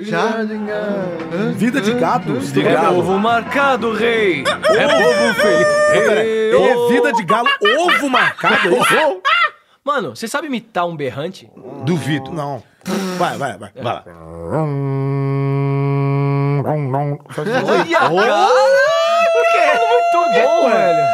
Já? Vida de gatos? De galo. É ovo marcado, rei. É ovo feliz. Ele é vida de galo, ovo marcado. Ovo? Mano, você sabe imitar um berrante? Duvido. Não. Vai. Vai lá. Olha, cara! Que é muito bom, velho.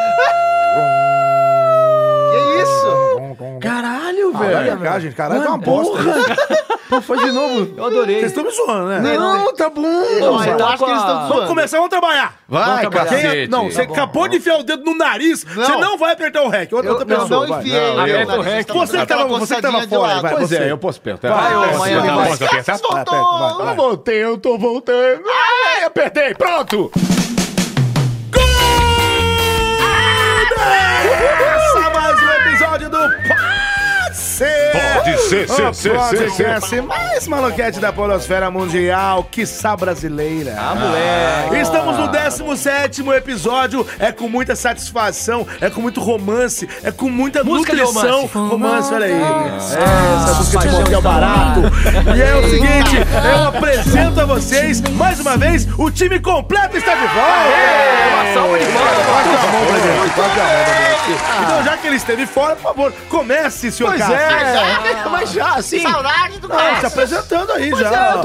Que isso? Caralho, velho. Caralho, é uma bosta. Pô, faz de novo. Eu adorei. Vocês estão me zoando, né? Não, tá bom. Não, eu acho que eles estão zoando. Vamos começar, vamos trabalhar. Vai, cacete. Não, você acabou de enfiar o dedo no nariz, você não vai apertar o REC. Outra pessoa vai. Aperta o REC. Você que tava fora. Pois é, eu posso apertar. Vai. Posso apertar? Voltou. Eu voltei, eu tô voltando. Ai, apertei. Pronto. Começa mais um episódio do Pode Ser, Ser. Mais maluquete da Podosfera Mundial, quiçá brasileira. Ah, moleque. Estamos no 17º episódio. É com muita satisfação, é com muito romance, é com muita nutrição. Romance, olha aí. Essa música de Montel Barato. E é o seguinte, eu apresento a vocês, mais uma vez, o time completo está de volta. Uma salva de volta. Então, já que ele esteve fora, por favor, comece, senhor Carlos. Mas já, assim... Saudade do cara. Se apresentando aí, pois já. É,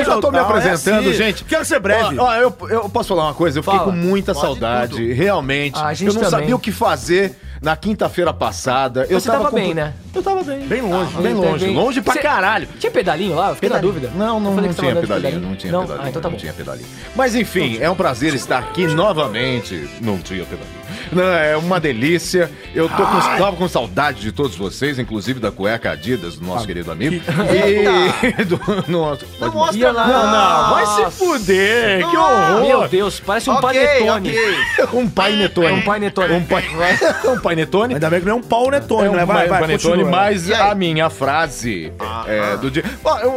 eu já tô me apresentando, é assim, gente. Quero ser breve. Eu posso falar uma coisa? Eu fiquei com muita saudade, realmente. Eu não sabia o que fazer na quinta-feira passada. Mas você tava bem, né? Eu tava bem. Bem longe, Longe pra caralho. Tinha pedalinho lá? Eu fiquei na dúvida. Não tinha pedalinho. Não tinha pedalinho. Ah, então tá bom. Não tinha pedalinho. Mas enfim, é um prazer estar aqui novamente. Não tinha pedalinho. Não, é uma delícia. Eu tô com saudade de todos vocês, inclusive da cueca Adidas, do nosso querido amigo. E do nosso... Não mostra lá. Não, vai se fuder. Que horror. Meu Deus, parece um panetone. Um panetone. Ainda bem que não é um panetone, né? Vai, panetone, mas a minha frase do dia...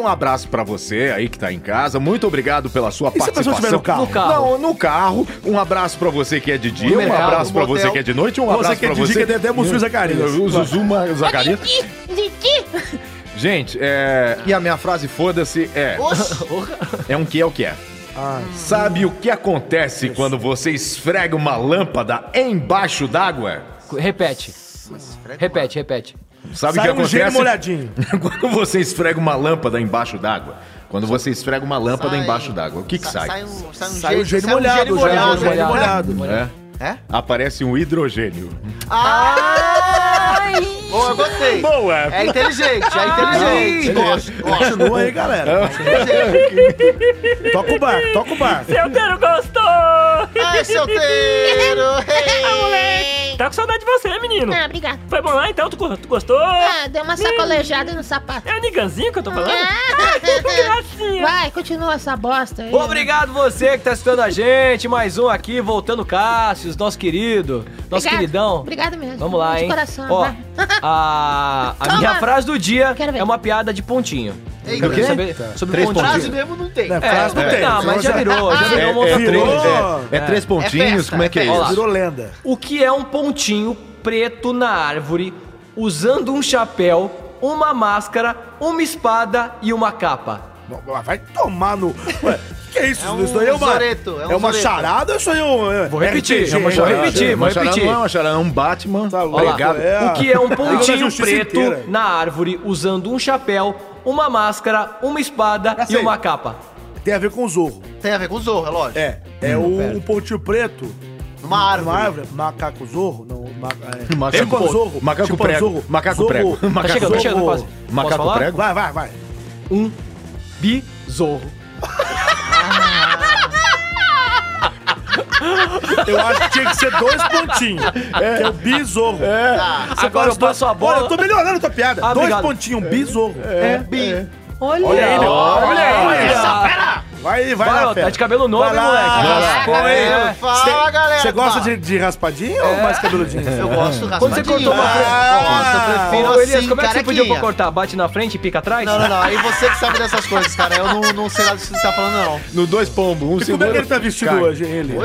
Um abraço pra você aí que tá em casa. Muito obrigado pela sua participação. E se a pessoa estiver no carro? Não, no carro. Um abraço pra você que é de dia. Um abraço pra você que é de noite, um abraço pra você. Você que é de Mussum Zacarias. Zuzuma Zacarias. Gente, e a minha frase foda-se é... É um que é o que é. Sabe o que acontece quando você esfrega uma lâmpada embaixo d'água? Repete. Sabe o que acontece quando você esfrega uma lâmpada embaixo d'água? Quando você esfrega uma lâmpada embaixo d'água, o que que sai? Sai um gelo molhado. É? Aparece um hidrogênio. Boa, gostei. Boa. É inteligente, Gosto. Continua aí, galera. Toca o barco. Seu Teiro gostou. Ai, seu Teiro. Moleque. Tá com saudade de você, menino. Ah, obrigado. Foi bom lá, então? Tu gostou? Ah, deu uma sacolejada no sapato. É o niganzinho que eu tô falando? Gracinha. Vai, continua essa bosta aí. Obrigado você que tá assistindo a gente. Mais um aqui, voltando Cássio, nosso querido, nosso queridão. Obrigado mesmo. Vamos lá, hein? Coração, ó, a minha frase do dia é uma piada de pontinho. Eu queria saber sobre três pontinhos. Frase mesmo não tem. Não, mas já virou uma outra coisa. É três pontinhos, como é que é isso? Virou lenda. O que é um pontinho preto na árvore usando um chapéu, uma máscara, uma espada e uma capa? Vai tomar no... Ué, que é isso? Isso daí é uma... Zoreto, é uma charada ou isso aí é um... Vou repetir. Não é uma charada, é um Batman. Tá ligado? O que é um pontinho preto na árvore usando um chapéu, uma máscara, uma espada e uma capa? Tem a ver com o Zorro. É lógico. É o pontinho preto. Uma árvore. Macaco Zorro. Não, macaco Zorro. Macaco prego. Tá chegando quase. Macaco prego? Vai. Um... Bizorro. Eu acho que tinha que ser 2 pontinhos. É o bizorro. É. Agora eu passo a bola. Olha, eu tô melhorando a tua piada. 2 pontinhos, bizorro. Olha aí, olha aí. Vai, vai lá, tá de cabelo novo, vai lá, moleque. Fala, galera. Você gosta de raspadinho ou mais cabeludinho? Eu gosto raspadinho. Quando você cortou uma frente, eu prefiro assim, como é que você pediu pra cortar? Bate na frente e pica atrás? Não, não, não. Aí você que sabe dessas coisas, cara. Eu não sei nada do que você tá falando, não. No dois pombos, um segundo. Como é que ele tá vestido hoje, ele?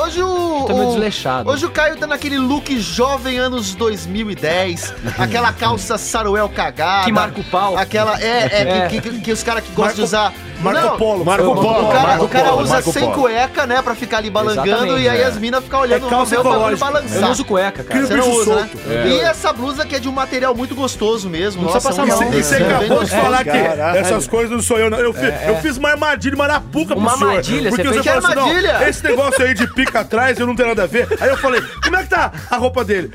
Hoje o... Tá meio desleixado. Hoje o Caio tá naquele look jovem anos 2010. Aquela calça saruel cagada. Que marca o pau. Aquela... que os caras que gostam de usar... Marco Polo. O cara usa sem cueca, né? Pra ficar ali balangando. Exatamente, e aí as minas ficam olhando no meu pra balançar. Eu não uso cueca, cara. Você não usa, né? E essa blusa que é de um material muito gostoso mesmo. Não precisa passar mal. E você acabou de falar que essas coisas não sou eu, não. Eu fiz uma armadilha, uma arapuca pro senhor. Uma armadilha? Porque você falou assim, esse negócio aí de pica atrás, eu não tenho nada a ver. Aí eu falei, como é que tá a roupa dele?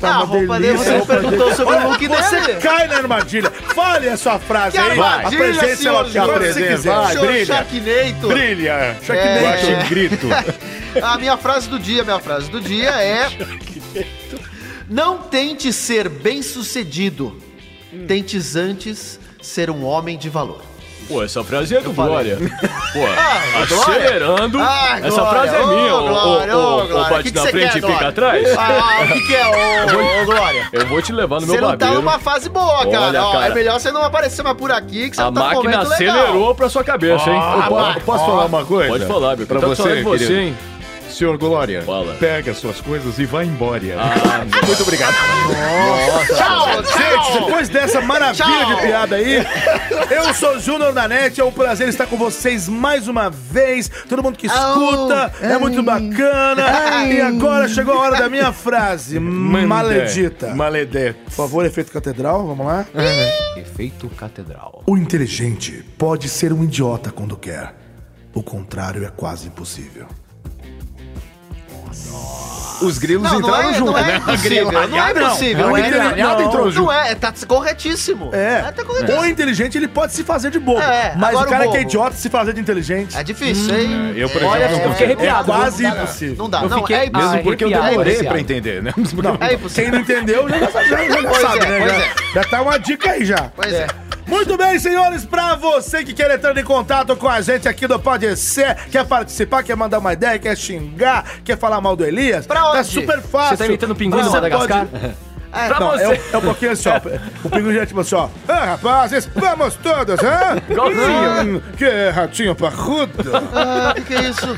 Tá uma delícia. Você perguntou sobre o look dele. Você cai na armadilha. Fale a sua frase aí. A presença, ela te apresenta. Vai, brilha, Sharknator, grito. A minha frase do dia é: não tente ser bem-sucedido, tentes antes ser um homem de valor. Pô, essa frase é do Glória. Pô, acelerando. Essa frase é minha. Ô, Glória. Bate na frente e fica atrás. O que é, ô, Glória? Eu vou te levar no meu barbeiro. Você não tá numa fase boa, cara. É melhor você não aparecer mais por aqui, que você não tá comendo legal. A máquina acelerou pra sua cabeça, hein? Eu posso falar uma coisa? Pode falar, meu. Pra você, hein? Senhor Glória, pega suas coisas e vai embora. Muito obrigado. Nossa. Tchau, tchau. Gente, depois dessa maravilha de piada aí, eu sou Júnior da NET, é um prazer estar com vocês mais uma vez. Todo mundo que escuta, é muito bacana. E agora chegou a hora da minha frase. Maledita. Por favor, efeito catedral, vamos lá. Efeito catedral. O inteligente pode ser um idiota quando quer. O contrário é quase impossível. Os grilos entraram junto, né? Não é possível. Não é, tá corretíssimo. O inteligente, ele pode se fazer de bobo. Mas o cara que é idiota se fazer de inteligente. É difícil, hein? Eu, por exemplo, fiquei arrepiado. É quase impossível. Não dá, não. Mesmo porque eu demorei pra entender, né? Quem não entendeu, já sabe, né? Já tá uma dica aí, já. Pois é. Muito bem, senhores, pra você que quer entrar em contato com a gente aqui do Pode Ser, quer participar, quer mandar uma ideia, quer xingar, quer falar mal do Elias, tá super fácil. Você tá imitando o pinguim no Madagascar? É um pouquinho assim, ó. O pinguim já é tipo assim, ó. Ah, rapazes, vamos todos, hein? Golzinho. Que ratinho parrudo. Ah, que é isso?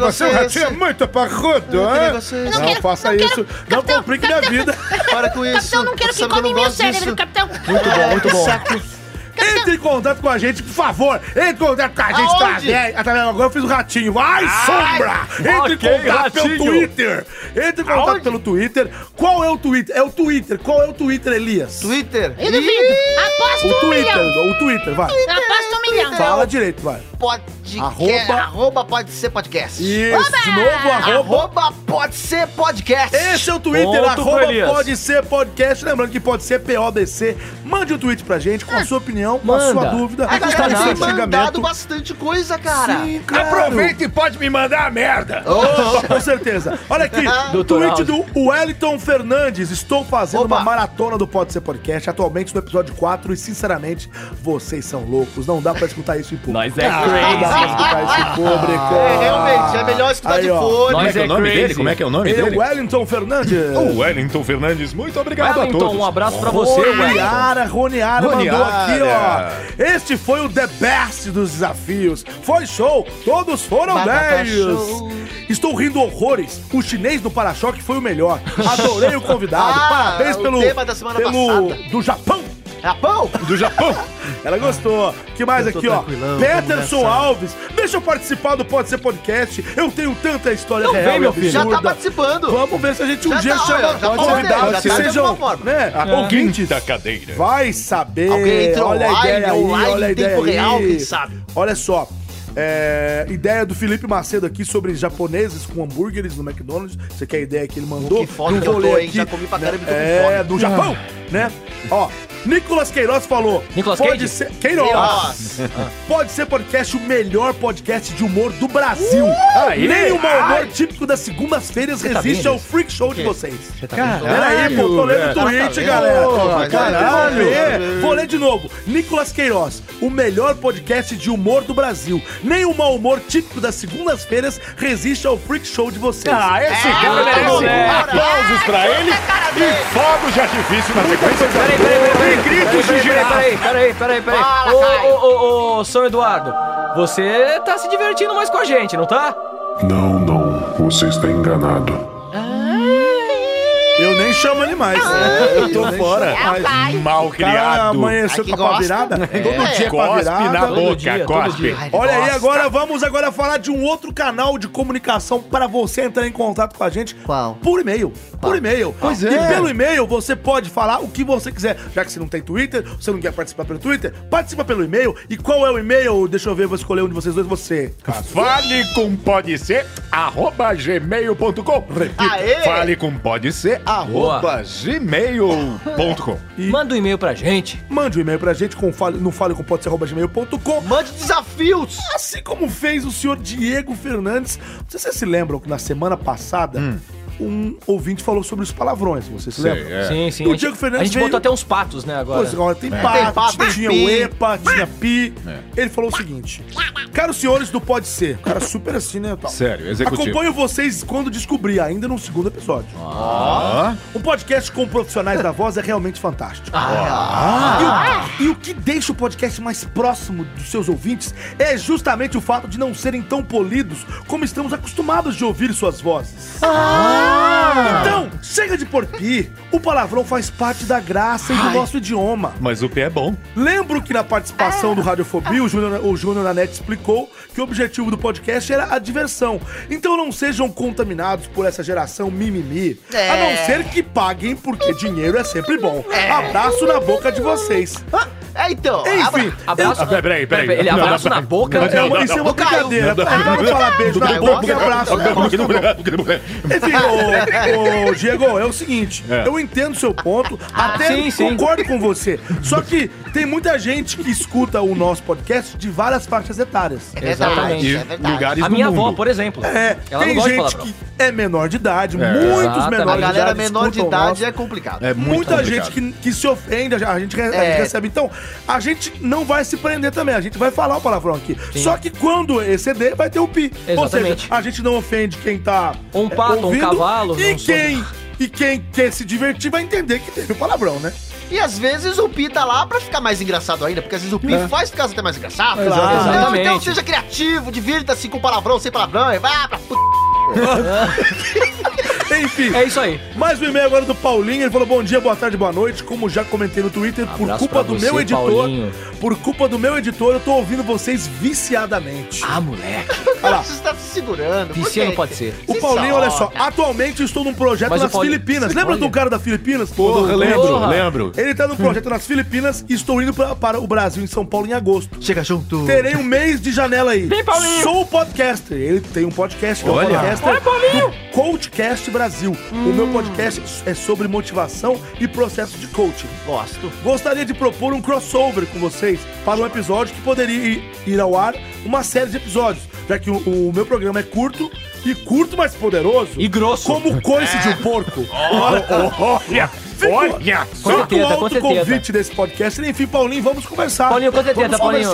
Você é um ratinho muito parrudo, hein? Não faça isso. Não complique minha vida. Para com isso. Capitão, não quero que come meu cérebro, capitão. Muito bom, muito bom. Entre em contato com a gente, por favor. Entre em contato com a gente. Agora eu fiz o ratinho. Vai, sombra! Entre em contato pelo Twitter. Entre em contato pelo Twitter. Qual é o Twitter? É o Twitter. Qual é o Twitter, Elias? Twitter? Eu duvido. Aposto o Twitter, milhão. O Twitter, vai. Aposto um milhão. Fala direito, vai. Arroba Pode Ser Podcast. Isso, de novo, arroba Pode Ser Podcast. Esse é o Twitter, arroba Pode Ser Podcast. Lembrando que pode ser PODC. Mande um tweet pra gente com a sua opinião, com a sua dúvida. A galera tem mandado bastante coisa, cara. Sim, claro. Aproveita e pode me mandar a merda. Opa, com certeza. Olha aqui, tweet do Wellington Fernandes. Estou fazendo uma maratona do Pode Ser Podcast. Atualmente no episódio 4 e, sinceramente, vocês são loucos. Não dá pra escutar isso em público. Nós é crazy. Realmente, é melhor estudar de fone. Como é que é o nome dele? É Wellington Fernandes. O Wellington Fernandes, muito obrigado a todos. Um abraço pra você, Roniara mandou aqui, ó. Este foi o The Best dos desafios. Foi show, todos foram 10. Estou rindo horrores. O chinês do para-choque foi o melhor. Adorei o convidado. Parabéns pelo do Japão. Japão? Do Japão. Ela gostou. Que mais aqui, ó? Peterson Alves. Deixa eu participar do Pode Ser Podcast. Eu tenho tanta história real. Vem, meu filho. Já tá participando. Vamos ver se a gente um dia chama. Pode convidar. Sejam ouvinte da cadeira. Vai saber. Alguém entrou online em tempo real, quem sabe. Olha só. Ideia do Felipe Macedo aqui sobre japoneses com hambúrgueres no McDonald's. Você quer a ideia que ele mandou? Que fome que eu tô, hein? Já comi pra caramba, tô com fome. Do Japão, né? Ó... Nicolas Queiroz falou. Nicolas pode ser Queiroz. Pode ser podcast o melhor podcast de humor do Brasil. Nem o mau humor típico das segundas-feiras resiste ao freak show de vocês. Peraí, pô, tô lendo o tweet, galera. Caralho. Vou ler de novo. Nicolas Queiroz, o melhor podcast de humor do Brasil. Nem o mau humor típico das segundas-feiras resiste ao freak show de vocês. Ah, esse cara merece. Aplausos pra ele e fogos de artifício na sequência. Peraí. Ô, São Eduardo, você tá se divertindo mais com a gente, não tá? Não, você está enganado. Eu nem chamo ele mais. Eu tô fora. Mal criado. Amanheceu com a pá virada? Todo dia pá virada. Cospe na boca, cospe. Olha aí, agora vamos agora falar de um outro canal de comunicação para você entrar em contato com a gente. Qual? Por e-mail. Por e-mail. Pois é. E pelo e-mail você pode falar o que você quiser. Já que você não tem Twitter, você não quer participar pelo Twitter, participa pelo e-mail. E qual é o e-mail? Deixa eu ver, vou escolher um de vocês dois. Você. Fale com pode ser @gmail.com. Repito. Fale com pode ser @gmail.com. Manda um e-mail pra gente. Mande um e-mail pra gente com fale com pode ser @gmail.com. Mande desafios. Assim como fez o senhor Diego Fernandes. Não sei se vocês se lembram que na semana passada um ouvinte falou sobre os palavrões, você se lembra? É. Sim, sim. O Diego Fernandes a gente botou até uns patos, né, agora. Pois, agora tem patos, tinha o epa, tinha pi. Ele falou o seguinte: caros senhores do Pode Ser, cara super assim, né, tal. Sério, executivo. Acompanho vocês quando descobrir, ainda no segundo episódio. O podcast com profissionais da voz é realmente fantástico. E o que deixa o podcast mais próximo dos seus ouvintes é justamente o fato de não serem tão polidos como estamos acostumados de ouvir suas vozes. Então, chega de porpi. O palavrão faz parte da graça e do nosso idioma. Mas o pé é bom. Lembro que na participação do Radiofobia, o Júnior Nanete explicou que o objetivo do podcast era a diversão. Então não sejam contaminados por essa geração mimimi. A não ser que paguem, porque dinheiro é sempre bom. Abraço na boca de vocês. Então, enfim, abraço. Peraí. Ele abraço na boca? Isso é uma brincadeira. Vamos falar beijo na boca e abraço. Enfim, ô Diego, é o seguinte: eu entendo o seu ponto, até concordo com você. Só que tem muita gente que escuta o nosso podcast de várias faixas etárias. Exatamente. Lugares do mundo. A minha avó, por exemplo. Tem gente que é menor de idade, muitos menores de idade. A galera menor de idade é complicado. Muita gente que se ofende, a gente recebe. Então, a gente não vai se prender também, a gente vai falar o palavrão aqui. Sim. Só que quando exceder, vai ter o pi. Exatamente. Ou seja, a gente não ofende quem tá um pato, ouvindo, um cavalo. E quem quer se divertir vai entender que teve o palavrão, né? E às vezes o Pi tá lá pra ficar mais engraçado ainda, porque às vezes o Pi faz ficar até mais engraçado. Exatamente. Então seja criativo, divirta-se com palavrão, sem palavrão, e vai pra p***. Enfim, é isso aí. Mais um e-mail agora do Paulinho. Ele falou: bom dia, boa tarde, boa noite. Como já comentei no Twitter, por culpa do meu editor, eu tô ouvindo vocês viciadamente. Ah, moleque. Olha lá. Você tá se segurando. Vicia não pode ser. O Paulinho, olha só. Atualmente eu estou num projeto nas Filipinas. Lembra do cara da Filipinas? Porra, lembro. Ele tá num projeto nas Filipinas e estou indo para o Brasil, em São Paulo, em agosto. Chega junto. Terei um mês de janela aí. Vem, Paulinho. Sou podcaster. Ele tem um podcast que é o podcaster do Coachcast Brasil. O meu podcast é sobre motivação e processo de coaching. Gosto. Gostaria de propor um crossover com vocês para um episódio que poderia ir ao ar uma série de episódios, já que o meu programa é curto. E curto, mas poderoso. E grosso. Como coice de um porco. Olha! Fica o autoconvite desse podcast. Enfim, Paulinho, vamos conversar. Paulinho, com certeza, Paulinho.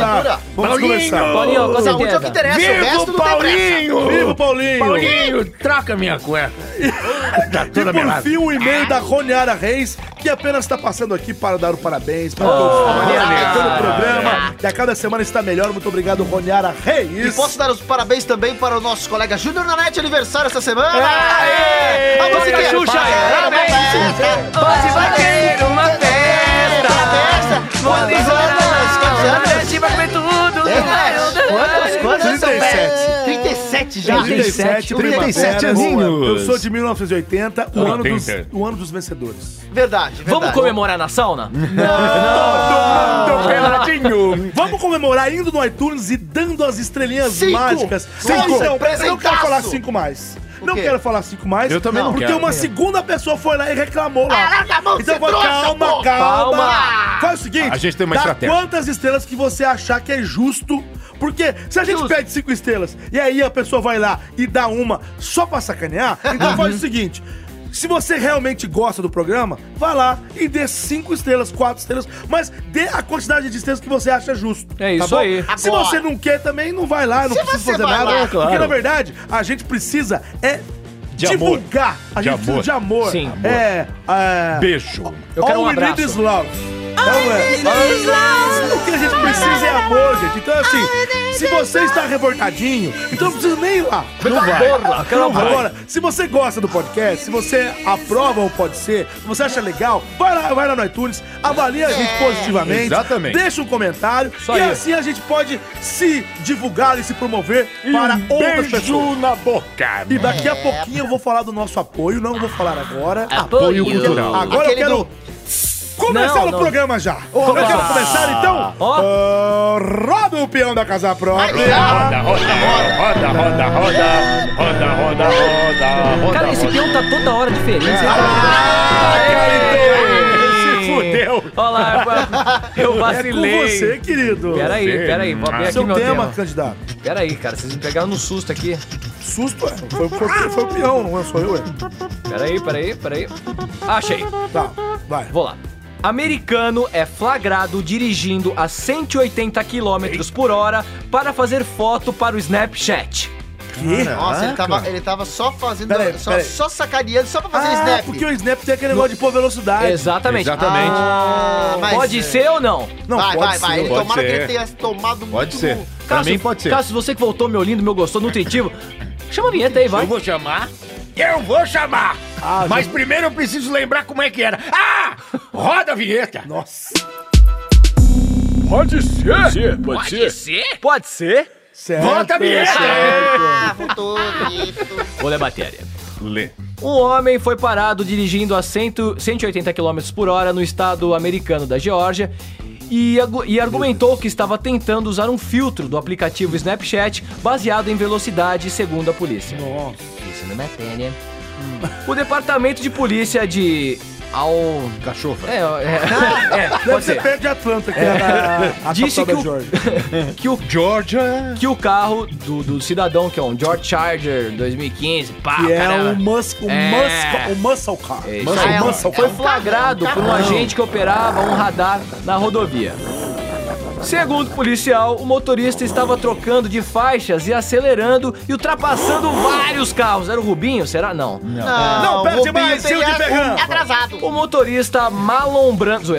Vamos conversar. Paulinho, com certeza. É o que interessa. Vivo, Paulinho! Vivo, Paulinho! Paulinho, troca minha cueca. E por fim, o e-mail da Roniara Reis, que apenas está passando aqui para dar o parabéns para todo o programa. E a cada semana está melhor. Muito obrigado, Roniara Reis. E posso dar os parabéns também para o nosso colega Júnior Nanete, aniversário essa semana. Aê! Vamos ver a Xuxa! Pode bater uma festa! Pode Quantos anos são? 37 já. 37 aninho. Eu sou de 1980, o ano dos vencedores. Verdade. Vamos comemorar na sauna? Não. Todo mundo peladinho. Vamos comemorar indo no iTunes e dando as estrelinhas mágicas. Cinco. Eu quero falar 5 mais. Não quero falar 5 mais. Eu também não quero. Porque uma segunda pessoa foi lá e reclamou lá. Caraca, mão, então foi, calma, calma. Faz o seguinte, a gente tem uma estratégia. Quantas estrelas que você achar que é justo? Porque se a gente pede 5 estrelas e aí a pessoa vai lá e dá uma só pra sacanear, então faz o seguinte... Se você realmente gosta do programa, vá lá e dê 5 estrelas, 4 estrelas, mas dê a quantidade de estrelas que você acha justo. É isso aí. Agora, se você não quer também, não vai lá, não precisa fazer nada. Lá, claro. Porque, na verdade, a gente precisa divulgar. A gente precisa de amor. Sim. Amor. Beijo. Eu quero um abraço. All we need is love. O que a gente precisa é amor, gente. Então, assim, se você está revoltadinho, então não precisa nem ir lá. Não vai. Agora, se você gosta do podcast, se você aprova o Pode Ser, se você acha legal, vai lá no iTunes, avalia a gente positivamente. Exatamente. Deixa um comentário. Só e aí. Assim a gente pode se divulgar e se promover e para outras pessoas. Na boca. E daqui a pouquinho eu vou falar do nosso apoio. Não vou falar agora. Apoio cultural. Agora eu quero começar o programa já. Eu quero começar, então. Roda o peão da casa própria. Roda, roda, roda, roda, roda, roda, roda, roda. Cara, esse peão tá toda hora diferente. Fudeu. Olha lá, eu vacilei. É com você, querido. Peraí. Vou abrir aqui seu tema, candidato. Peraí, cara, vocês me pegaram no susto aqui. Susto, é? Foi o peão, não sou eu, é? Peraí. Achei. Tá, vai. Vou lá. Americano é flagrado dirigindo a 180 km por hora para fazer foto para o Snapchat. Que? Nossa, ele tava só fazendo... Só sacaneando, só pra fazer snap. Porque o snap tem aquele negócio de pôr velocidade. Exatamente. Pode ser ou não? Não, pode ser. Ele tomara que ele tenha tomado muito... Ser. Pra mim pode ser. Cássio, você que voltou, meu lindo, meu gostoso, nutritivo, chama a vinheta aí, vai. Eu vou chamar. Mas primeiro eu preciso lembrar como é que era. Roda a vinheta. Nossa. Pode ser? Certo. Volta a vinheta! Vou ler a matéria. Um homem foi parado dirigindo a 180 km por hora no estado americano da Geórgia e argumentou que estava tentando usar um filtro do aplicativo Snapchat baseado em velocidade, segundo a polícia. Nossa, isso não é matéria. O departamento de polícia de... Cachorro. Pode ser perto de Atlanta, que era a disse que o carro do cidadão, que é um Dodge Charger 2015, muscle car. Foi flagrado por um agente que operava um radar na rodovia. Segundo o policial, o motorista estava trocando de faixas e acelerando e ultrapassando vários carros. Era o Rubinho? Será? Não, perde Rubinho mais, seu de pegando. Atrasado. O motorista Marlon Brooke,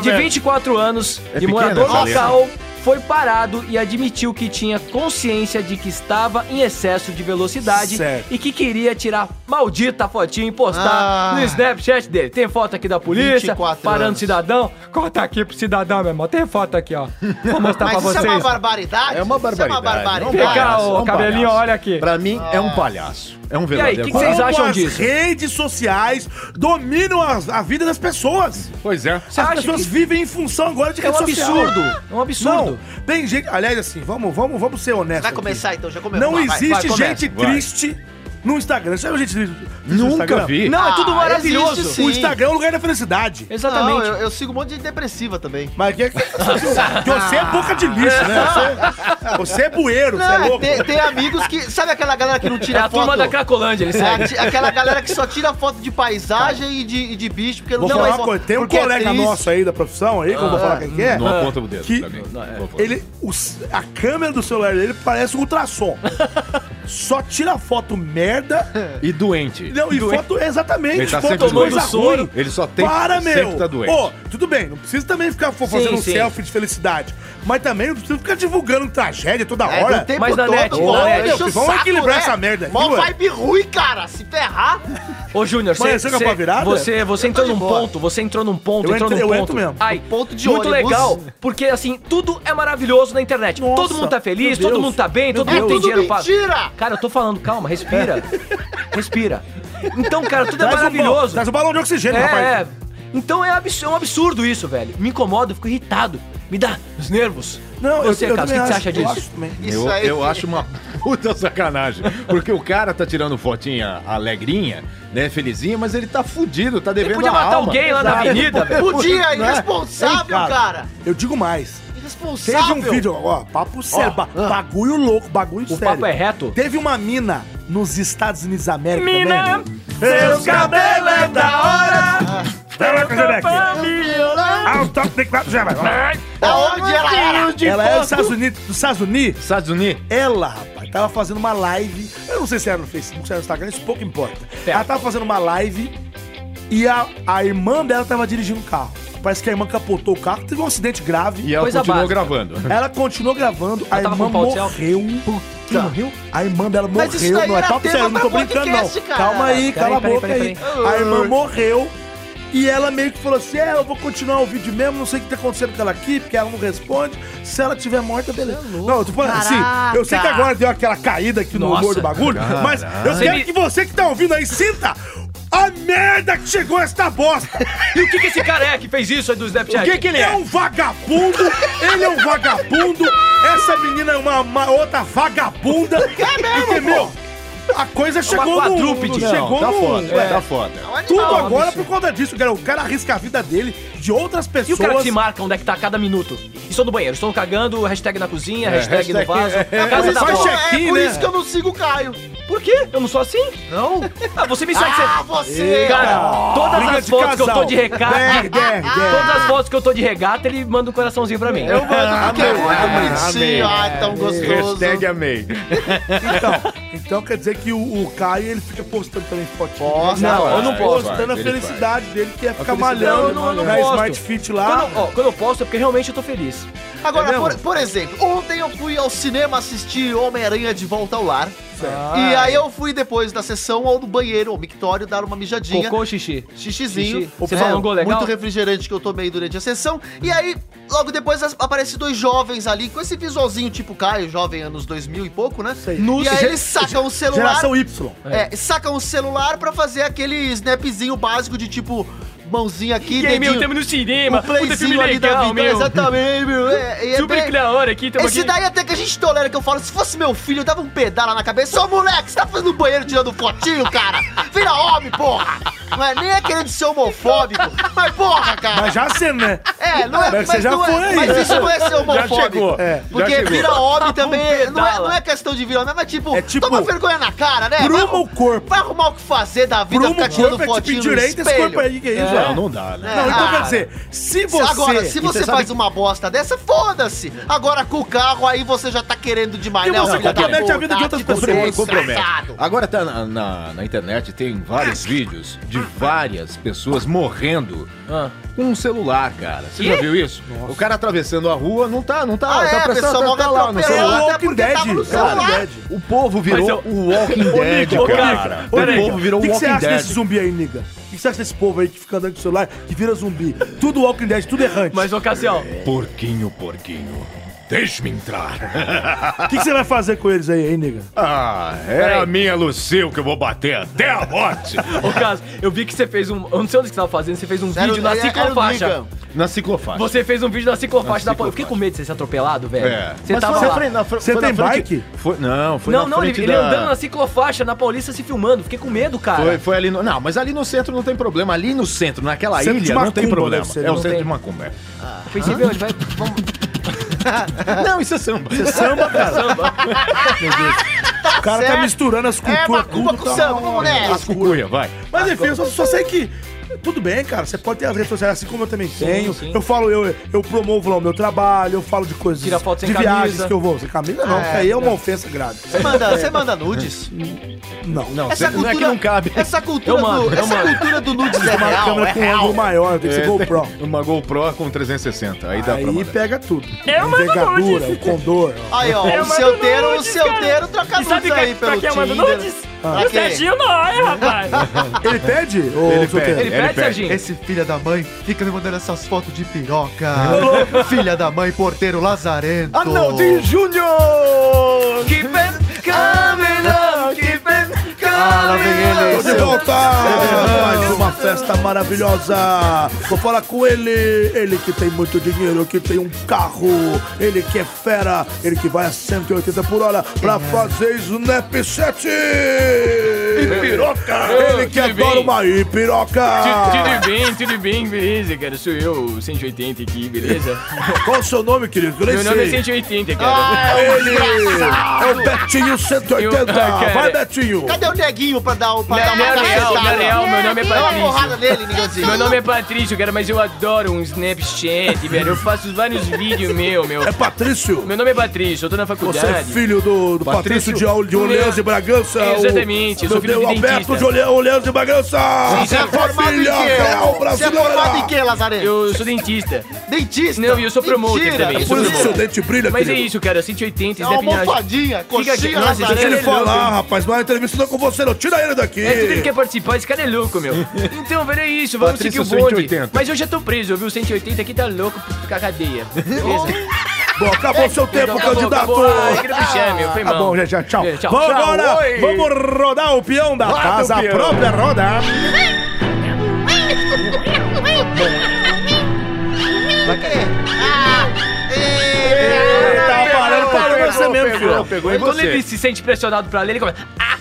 de 24 anos, e morador local, foi parado e admitiu que tinha consciência de que estava em excesso de velocidade e que queria tirar maldita fotinha e postar no Snapchat dele. Tem foto aqui da polícia, parando o cidadão. Corta aqui pro cidadão, meu irmão. Tem foto aqui, ó. Vou mostrar pra vocês. Isso é uma barbaridade? É uma barbaridade. Pegar o cabelinho, olha aqui. Pra mim, é um palhaço. É um verdadeiro. E aí, o que vocês acham disso? As redes sociais dominam a vida das pessoas. Pois é. As pessoas vivem em função agora de rede social. É um absurdo. Não, tem gente... Aliás, assim, vamos ser honestos. Vai começar, aqui. Então. Já começou. Não existe gente triste... No Instagram, sabe gente nunca vi. Não, é tudo maravilhoso. Existe, o Instagram é o lugar da felicidade. Exatamente. Não, eu sigo um monte de gente depressiva também. Mas você é boca de lixo, né? Você é bueiro, você é louco. Tem amigos que... Sabe aquela galera que não tira foto? A turma da Cracolândia, ele sabe. Aquela galera que só tira foto de paisagem e de bicho, porque não é foto. Tem um colega nosso aí da profissão, aí, que eu vou falar quem é. Não aponta o dedo pra mim. A câmera do celular dele parece um ultrassom. Só tira foto merda e doente. Não, e foto exatamente. Ele tá foto tomando soro. Ele só tem sempre tá doente. Pô, tudo bem, não precisa também ficar fazendo um selfie de felicidade. Mas também não precisa ficar divulgando tragédia toda hora. Não tem mais na net. Vamos equilibrar essa merda aqui. Mó vibe ruim, cara. Se ferrar. Ô, Júnior, você entrou num ponto. Eu entro mesmo. Ponto de muito ônibus. Legal, porque assim, tudo é maravilhoso na internet. Todo mundo tá feliz, todo mundo tá bem, todo mundo tem dinheiro pra... Cara, eu tô falando, calma, respira. Então, cara, tudo é maravilhoso. Traz um balão de oxigênio, rapaz. Então é um absurdo isso, velho. Me incomoda, eu fico irritado. Me dá os nervos. Não, você, Carlos, o que você acha disso? Eu acho uma puta sacanagem. Porque o cara tá tirando fotinha alegrinha, né, felizinha, mas ele tá fudido, tá devendo a alma. Ele podia matar alguém lá na avenida, velho. Podia, irresponsável, cara. Eu digo mais. Irresponsável. Teve um vídeo, ó, papo sério, bagulho louco, bagulho sério. O papo é reto. Teve uma mina nos Estados Unidos da América também. Mina, seus cabelos é da hora. Aonde ela era? Ela é dos Estados Unidos. Estados Unidos. Ela, rapaz, tava fazendo uma live. Eu não sei se era no Facebook, se era no Instagram, isso pouco importa. Ela tava fazendo uma live e a irmã dela tava dirigindo um carro. Parece que a irmã capotou o carro, teve um acidente grave. E ela continuou gravando. Ela continuou gravando, a irmã morreu. Morreu? A irmã dela morreu. Não é papo sério, não tô brincando, não. Calma aí, cala a boca aí. A irmã morreu. E ela meio que falou assim, eu vou continuar o vídeo mesmo, não sei o que tá acontecendo com ela aqui, porque ela não responde. Se ela tiver morta, beleza. É louco. Não, eu tô falando assim, eu sei que agora deu aquela caída aqui no humor do bagulho, mas eu quero que você que tá ouvindo aí sinta a merda que chegou esta bosta. E o que esse cara é que fez isso aí do Snapchat? O que ele é? É um vagabundo, ele é um vagabundo, essa menina é uma outra vagabunda. É mesmo, entendeu? A coisa chegou tá foda. É um animal, tudo agora é por conta disso, cara. O cara arrisca a vida dele, de outras pessoas. E o cara que se marca onde é que tá a cada minuto? Estou no banheiro, estou cagando, hashtag na cozinha, hashtag no vaso. Por isso que eu não sigo o Caio. Por quê? Eu não sou assim? Não. Ah, você me segue. Você. Cara, todas as fotos que eu tô de regata, todas as fotos que eu tô de regata, ele manda um coraçãozinho pra mim. Eu mando porque é muito bonitinho. Ai, tão gostoso. Hashtag amei. Então quer dizer que o Caio, ele fica postando também fotinho. Não, eu não posto. Postando a felicidade dele, que é ficar malhando na Smart Fit lá. Quando eu posto é porque realmente eu tô feliz. Agora, por exemplo, ontem eu fui ao cinema assistir Homem-Aranha de Volta ao Lar. E aí eu fui depois da sessão ao banheiro, ao mictório, dar uma mijadinha. Cocô, xixi. Xixizinho. Você falou legal? Muito refrigerante que eu tomei durante a sessão. E aí, logo depois, aparecem dois jovens ali, com esse visualzinho tipo Caio, jovem anos 2000 e pouco, né? Sei. E aí eles sacam o celular. Geração Y. Sacam o celular pra fazer aquele snapzinho básico de tipo... mãozinha aqui, dedinho. E aí, meu, tamo no cinema. O playzinho ali legal, da vida, exatamente, meu. Super que da hora aqui. Esse aqui. Daí até que a gente tolera, que eu falo, se fosse meu filho, eu dava um pedala na cabeça. Ô, moleque, você tá fazendo banheiro tirando fotinho, cara? Vira homem, porra. Não é nem querendo ser homofóbico, mas porra, cara. Mas já sendo, né? Não é. Mas você já foi aí. Mas isso não é ser homofóbico. Já chegou. Porque já vira homem também, não é questão de virar homem, mas tipo, toma vergonha na cara, né? Bruma o corpo. Vai arrumar o que fazer da vida, ficar tirando fotinho no espelho. Não dá, né? Não, então quer dizer, se você... Agora, se você faz uma bosta dessa, foda-se. Agora, com o carro, aí você já tá querendo demais, né? Você compromete a vida de outras pessoas. Agora tá na internet, tem vários vídeos de várias pessoas morrendo com um celular, cara. Você já viu isso? Nossa. O cara atravessando a rua não tá. Tá lá no celular. O povo virou o Walking Dead, cara. O povo virou o Walking Dead. O que você acha desse zumbi aí, nigga? O que você acha desse povo aí que fica andando com o celular, que vira zumbi? Tudo Walking Dead, tudo errante. Mas, ô Cassião... Porquinho, deixe-me entrar. O que você vai fazer com eles aí, hein, nega? A minha Lucil que eu vou bater até a morte. Ô, Cassio, eu vi que você fez um... Eu não sei onde que você tava fazendo, você fez um vídeo na ciclofaixa. Na ciclofaixa. Você fez um vídeo na ciclofaixa. Eu fiquei com medo de você ser atropelado, velho. Você tava lá. Você tem bike? Não, ele andando na ciclofaixa, na Paulista, se filmando. Fiquei com medo, cara. Foi ali no... Não, mas ali no centro não tem problema. Ali no centro, naquela ilha, não tem problema. É o centro de Macumba. Eu pensei, meu, vamos... Não, isso é samba. Isso é samba, cara. Meu Deus. O cara tá misturando as cucuias. Macumba com samba, né? As cucuias, vai. Mas enfim, eu só sei que... Tudo bem, cara, você pode ter as redes sociais, assim como eu também tenho. Sim. Eu promovo lá o meu trabalho, eu falo de coisas, tira foto sem de camisa. Viagens que eu vou. Sem camisa não, isso aí é uma ofensa grave. Você manda nudes? Não, essa cultura, não é que não cabe. Essa cultura do nudes é real. Uma câmera com um ângulo maior, tem que ser GoPro. Uma GoPro com 360, aí dá pra mandar. Aí pega tudo. Envergadura, o condor. Aí, ó, o seu teiro troca nudes aí pelo Tinder. E o Serginho não é, rapaz. Ele pede? Ele pede, Serginho. Esse filho da mãe fica me mandando essas fotos de piroca. Filha da mãe, porteiro lazarento. Arnaldinho Júnior! Keep it coming up, keep it coming lá vem ele. Tô de volta. Mais uma festa maravilhosa. Vou falar com ele. Ele que tem muito dinheiro, que tem um carro. Ele que é fera. Ele que vai a 180 por hora pra fazer Snapchat. Ipiroca. Ele que adora uma ipiroca. Tudo bem, beleza, cara. Sou eu, 180 aqui, beleza? Qual o seu nome, querido? Meu nome é 180, cara. Ah, ele é o Betinho 180. Vai, Betinho. Cadê o neguinho pra dar uma real? Meu nome é Patrício. Dele, meu nome é Patrício, cara, mas eu adoro um Snapchat, velho. Eu faço vários vídeos meu. É Patrício? Meu nome é Patrício, eu tô na faculdade. Você é filho do Patrício de Orleans e Bragança? Exatamente, eu sou filho do Alberto de Orleans e Bragança. Você é formado em quê? Você é formado em quê, Lazaré? Eu sou dentista. Dentista? Não, eu sou promoter também. Por isso seu dente brilha, mas é isso, cara, 180, Snapchat. Uma almofadinha, coxinha, Lazaré. Deixa ele falar, rapaz, não é entrevista não com você, não. Tira ele daqui. É, tudo ele quer participar, esse cara é louco, meu. Então, velho, é isso, vamos Patrício seguir o bonde. 180. Mas eu já tô preso, viu? 180 aqui tá louco pra cadeia. Beleza? Bom, acabou o seu tempo, candidato. Tá bom, já, tchau. Tchau. Vambora, vamos rodar o peão da casa própria, rodar. Vai querer. Tá parando pra conversar mesmo, filho. Pegou em você. Quando ele se sente pressionado pra ler, ele começa...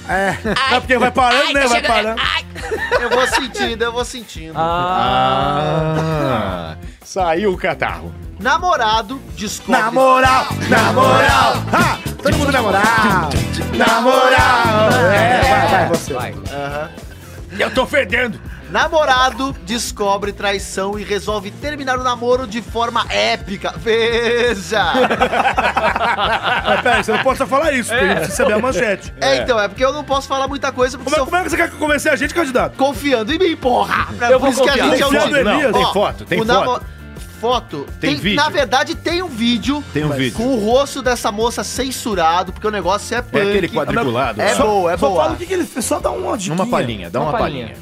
É porque vai parando, né? Vai parando. Eu vou sentindo. Saiu o catarro. Namorado, descobre. Ha! Todo mundo namorado. Vai você. Vai. Eu tô fedendo. Namorado descobre traição e resolve terminar o namoro de forma épica. Veja! Mas peraí, você não pode só falar isso, tem que saber a manchete. Então, é porque eu não posso falar muita coisa. Porque como é que você quer que eu comece a gente, candidato? Confiando em mim, porra! Eu por isso que a gente é o líder. Tem foto. Tem vídeo. Na verdade, tem um vídeo. Com o rosto dessa moça censurado, porque o negócio é punk. É aquele quadriculado. É boa. Só fala o que ele fez, só dá uma dica. Dá uma palhinha.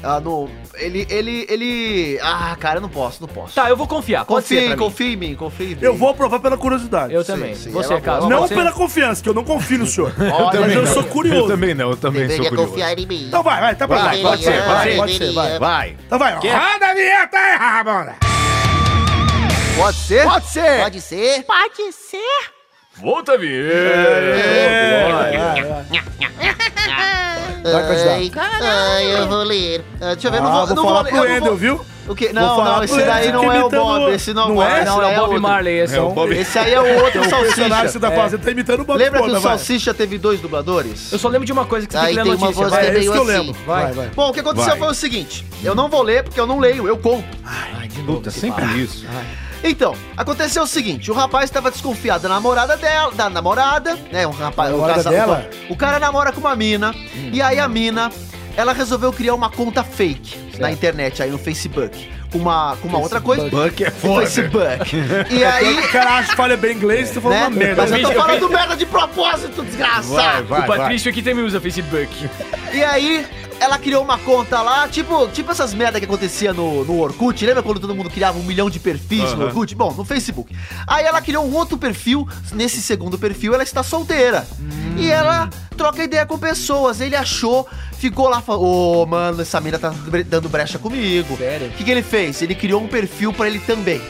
Ele... Ah, cara, eu não posso. Tá, eu vou confiar. Confia em mim. Eu vou aprovar pela curiosidade. Eu também. Sim, você, cara. Não pela confiança, que eu não confio no senhor. Mas eu sou curioso. Eu também sou curioso. Confiar em mim. Então vai, tá pra lá. Pode ser, vai. Então vai, roda a vinheta aí, Ramona. Pode ser. Volta a vinheta. Eu vou ler. Deixa eu ver, não vou falar pro Ender, viu? O quê? Não, esse daí não é o Bob. Esse não é o Bob Marley. Esse aí é o outro Salsicha. Da fase tá imitando o Bob. Lembra que o Salsicha teve 2 dubladores? Eu só lembro de uma coisa que você tem que ler notícia. É isso que eu lembro. Bom, o que aconteceu foi o seguinte. Eu não vou ler porque eu não leio, eu conto. Ai, de luta, sempre isso. Então, aconteceu o seguinte, o rapaz estava desconfiado da namorada, né? O cara namora com uma mina, e aí a mina, ela resolveu criar uma conta fake na internet, aí no Facebook. Com uma outra coisa. Facebook é foda. E aí... O cara acha que fala bem inglês, tu falou uma merda. Mas eu tô falando merda de propósito, desgraçado. O Patrício aqui também usa Facebook. E aí... Ela criou uma conta lá, tipo essas merda que acontecia no Orkut. Lembra quando todo mundo criava 1 milhão de perfis no Orkut? Bom, no Facebook. Aí ela criou um outro perfil. Nesse segundo perfil, ela está solteira. E ela troca ideia com pessoas. Ele achou, ficou lá falando... Mano, essa mina tá dando brecha comigo. Sério? O que ele fez? Ele criou um perfil pra ele também.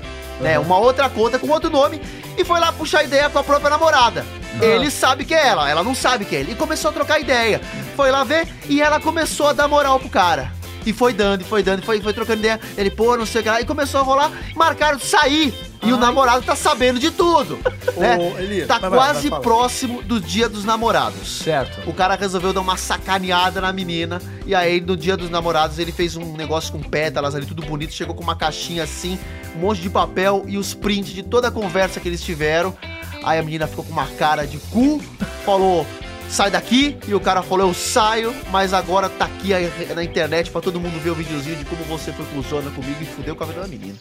Né, uma outra conta com outro nome e foi lá puxar ideia com a própria namorada. Ele sabe que é ela não sabe que é ele. E começou a trocar ideia. Foi lá ver e ela começou a dar moral pro cara. E foi trocando ideia. Ele, não sei o que lá. E começou a rolar, marcaram de sair. E o namorado tá sabendo de tudo. Né? Elias, tá quase próximo do dia dos namorados. Certo. O cara resolveu dar uma sacaneada na menina. E aí, no dia dos namorados, ele fez um negócio com pétalas ali, tudo bonito. Chegou com uma caixinha assim, um monte de papel e os prints de toda a conversa que eles tiveram. Aí a menina ficou com uma cara de cu, falou... Sai daqui, e o cara falou, eu saio, mas agora tá aqui na internet pra todo mundo ver o videozinho de como você foi cuzona comigo e fudeu com a vida da menina.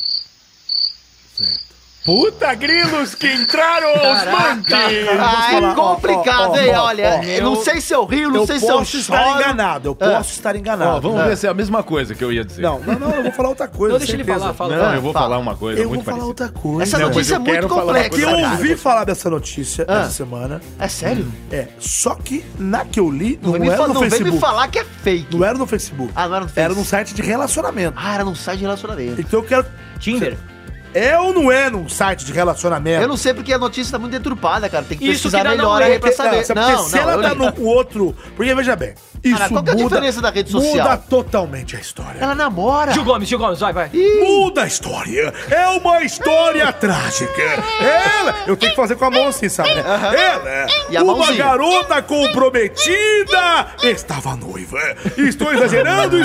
Certo. Puta, grilos que entraram aos montes! É complicado, hein? Olha, não sei se eu rio, não sei se eu choro. Eu posso estar enganado, eu posso estar enganado. Ó, vamos ver se é a mesma coisa que eu ia dizer. Não, eu vou falar outra coisa. Não, deixa ele falar, fala. Não, eu vou falar uma coisa muito parecida. Eu vou falar outra coisa. Essa notícia é muito complexa. Eu ouvi falar dessa notícia essa semana. É sério? É, só que na que eu li, não era no Facebook. Não vem me falar que é fake. Não era no Facebook. Ah, não era no Facebook. Era num site de relacionamento. Ah, era num site de relacionamento. Então eu quero... Tinder? É ou não é num site de relacionamento? Eu não sei porque a notícia tá muito deturpada, cara. Tem que pesquisar melhor aí pra saber. Não, se ela tá no outro... Porque, veja bem, isso cara, qual que é a diferença da rede social? Muda totalmente a história. Ela namora. Gil Gomes, vai. Ih. Muda a história. É uma história trágica. Ela... Eu tenho que fazer com a mão assim, sabe? Ela, uma garota comprometida, estava noiva. Estou exagerando.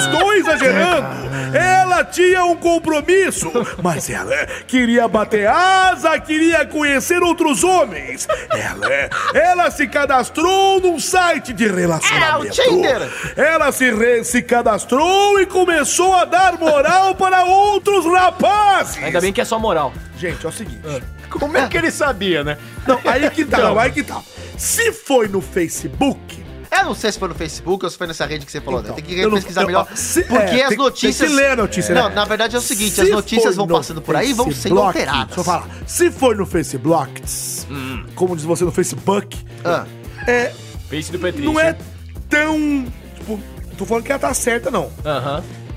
Ela tinha um compromisso, mas ela... Queria bater asa, queria conhecer outros homens. Ela se cadastrou num site de relacionamento. É o Tinder. Ela se cadastrou e começou a dar moral para outros rapazes. Ainda bem que é só moral. Gente, é o seguinte. Como é que ele sabia, né? Não, aí que tá, não. Aí que tá. Se foi no Facebook... Eu não sei se foi no Facebook ou se foi nessa rede que você falou, então, né? Tem que pesquisar melhor, porque as notícias... Tem que ler a notícia, Não, na verdade é o seguinte, as notícias vão passando por aí e vão sendo alteradas. Deixa eu falar. Se foi no Facebook, como diz você, no Facebook, Face do Petrício. Não é tão... Tipo, tô falando que ela tá certa, não.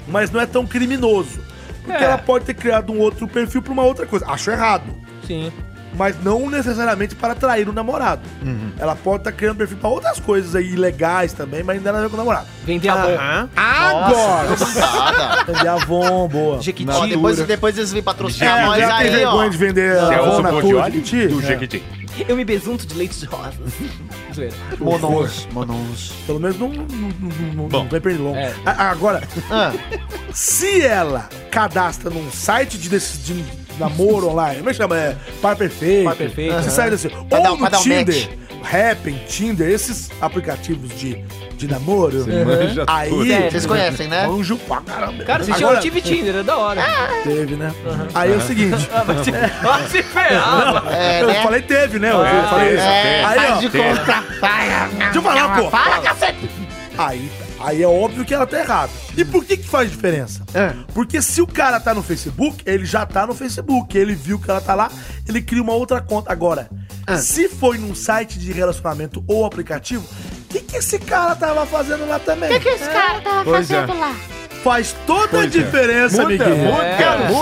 Mas não é tão criminoso. Porque ela pode ter criado um outro perfil pra uma outra coisa. Acho errado. Sim. Mas não necessariamente para atrair o namorado. Ela pode estar criando perfil para outras coisas aí ilegais também, mas ainda não é com o namorado. Vender a agora! Vender a Avon, boa. Jequiti. Depois eles vêm patrocinar nós aí, tem vergonha de vender a Avon na tua do Jequiti. Eu me besunto de leite de rosa. Monos. Pelo menos não vai perder longo. Agora, se ela cadastra num site de namoro online, como é que chama? Par Perfeito. Você sai desse. Ou no Tinder, Happn, Tinder, esses aplicativos de namoro. Aí, vocês conhecem, né? Anjo pra caramba. Cara, vocês já tive Tinder, é da hora. Teve, né? Aí é o seguinte. Mas se ferrava. Eu falei teve, né? Eu falei isso. Aí, de contra. Deixa eu falar, pô. Para, cacete. Aí é óbvio que ela tá errada. E por que faz diferença? Porque se o cara tá no Facebook, ele já tá no Facebook. Ele viu que ela tá lá, ele cria uma outra conta. Agora, se foi num site de relacionamento ou aplicativo, o que esse cara tava fazendo lá também? O que esse cara tava fazendo lá? Faz toda a diferença, amiguinho.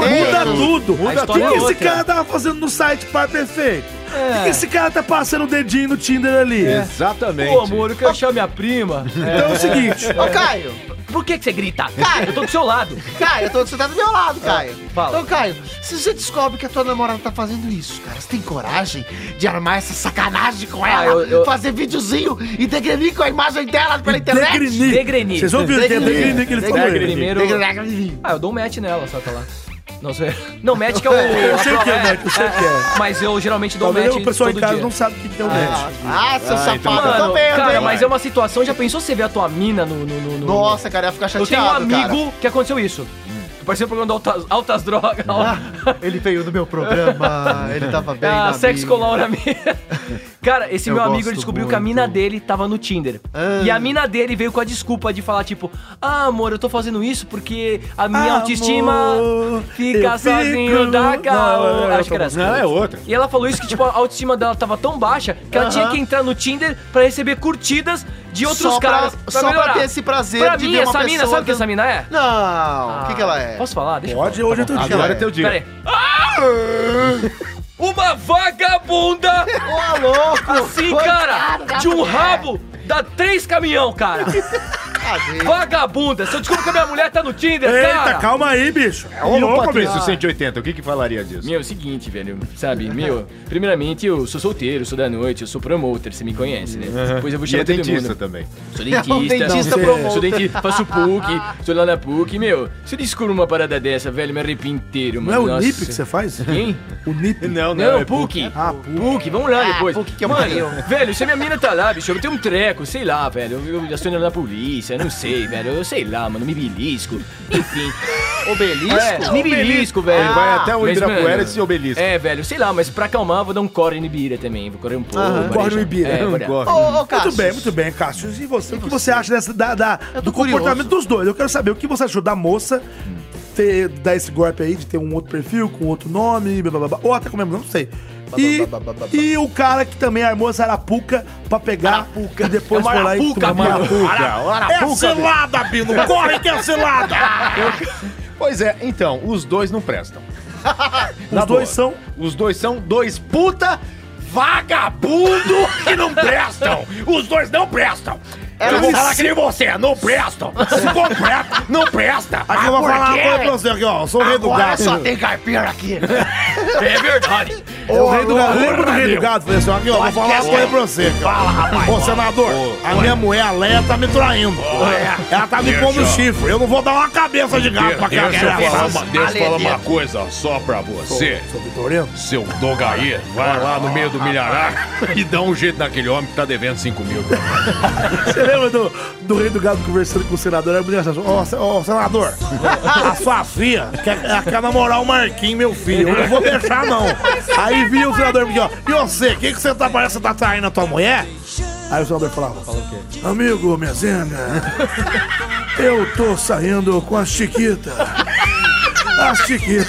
Muda tudo. O que esse cara tava fazendo no site Par Perfeito? O que esse cara tá passando o dedinho no Tinder ali? Exatamente. Pô, amor, eu quero achar minha prima. Então é o seguinte... Ô, Caio, por que você grita? Caio, eu tô do seu lado. Caio, você tá do meu lado, Caio. Fala. Então, Caio, se você descobre que a tua namorada tá fazendo isso, cara, você tem coragem de armar essa sacanagem com ela? Fazer videozinho e degrenir com a imagem dela pela internet? Degrenir. Vocês ouviram o que é degrenir que ele falou? Degrenir. Eu dou um match nela, só que lá. Não, match que é o... Eu sei o que é match, eu sei o que é. Mas eu geralmente dou match todo dia. O pessoal em casa não sabe o que é o match. Ah, seu safado, eu tô vendo, cara, mas é uma situação, já pensou você ver a tua mina no... Nossa, cara, ia ficar chateado, cara. Eu tenho um amigo que aconteceu isso. Parecia um programa do Altas Drogas. Ele veio do meu programa, ele tava bem na sexo com Laura Miller. Cara, esse meu amigo descobriu que a mina dele tava no Tinder. E a mina dele veio com a desculpa de falar, tipo... Ah, amor, eu tô fazendo isso porque a minha autoestima fica sozinho da caô. Acho que era assim. Não, é outra. E ela falou isso que, tipo, a autoestima dela tava tão baixa que ela tinha que entrar no Tinder pra receber curtidas de outros caras pra melhorar. Só pra ter esse prazer de ver uma pessoa... Pra mim, essa mina, sabe o que essa mina é? Não, o que ela é? Posso falar? Deixa Pode, eu falar. Hoje é teu dia. Agora é teu dia. Pera aí. Uma vagabunda! Ô, louco! Assim, cara! De um rabo dá 3 caminhões, cara! Vagabunda! Se eu descubro que a minha mulher tá no Tinder, cara! Eita, calma aí, bicho! É um louco, bicho! 180, o que falaria disso? Meu, é o seguinte, velho, sabe? Primeiramente, eu sou solteiro, sou da noite, eu sou promoter, você me conhece, né? Depois eu vou chamar todo mundo. E é dentista também. Sou dentista, promotor. Sou dentista, faço PUC, sou lá na PUC, meu. Se eu descubro uma parada dessa, velho, me arrepio inteiro, mano. Não é o NIP que você faz? Quem? O NIP. Não, é PUC. Ah, PUC, vamos lá depois. PUC que é mano, velho, se a minha mina tá lá, bicho, eu tenho um treco, sei lá, velho, eu aciono na polícia. Eu não sei, velho. Eu sei lá, mano. Me belisco. Enfim. Obelisco? É, Nibirisco, velho. Vai até o Ibirapuera esse obelisco. É, velho, sei lá, mas pra acalmar eu vou dar um core no Ibira também. Vou correr um pouco. Ah, core no Ibira. É, muito bem, Cássio. E você? O que você acha dessa, do comportamento dos dois? Eu quero saber o que você achou da moça dar esse golpe aí, de ter um outro perfil, com outro nome, blá, blá, blá, ou até com o mesmo nome, não sei. E o cara que também armou essa arapuca pra pegar e depois foi lá e tomou arapuca. É cilada, Bino! Corre que é cilada! Pois é, então, os dois não prestam. Os dois são dois puta vagabundo que não prestam! Os dois não prestam! Eu vou falar que nem você, não presta! Se completa, não presta! Aqui eu vou falar uma coisa pra você aqui, ó. Eu sou o rei do gado. Agora só tem carpira aqui. É verdade. O rei do gado. Lembra do rei do gado? Falei assim, aqui, ó, vou falar uma coisa pra você. Fala, rapaz. Ô, senador, a minha mulher, a Leia, tá me traindo. Ela tá me pondo chifre. Eu não vou dar uma cabeça de gato pra aquela criança. Deixa eu falar uma coisa só pra você. Seu dogaí, vai lá no meio do milharal e dá um jeito naquele homem que tá devendo 5.000. Lembra do rei do gado conversando com o senador? Era muito engraçado. Ó, senador, a sua filha quer namorar o Marquinhos, meu filho. Eu não vou deixar, não. Aí vinha o senador e ó, e você, o que você tá parecendo que tá traindo a tua mulher? Aí o senador falava, amigo Mezenga, eu tô saindo com a Chiquita. A Chiquita.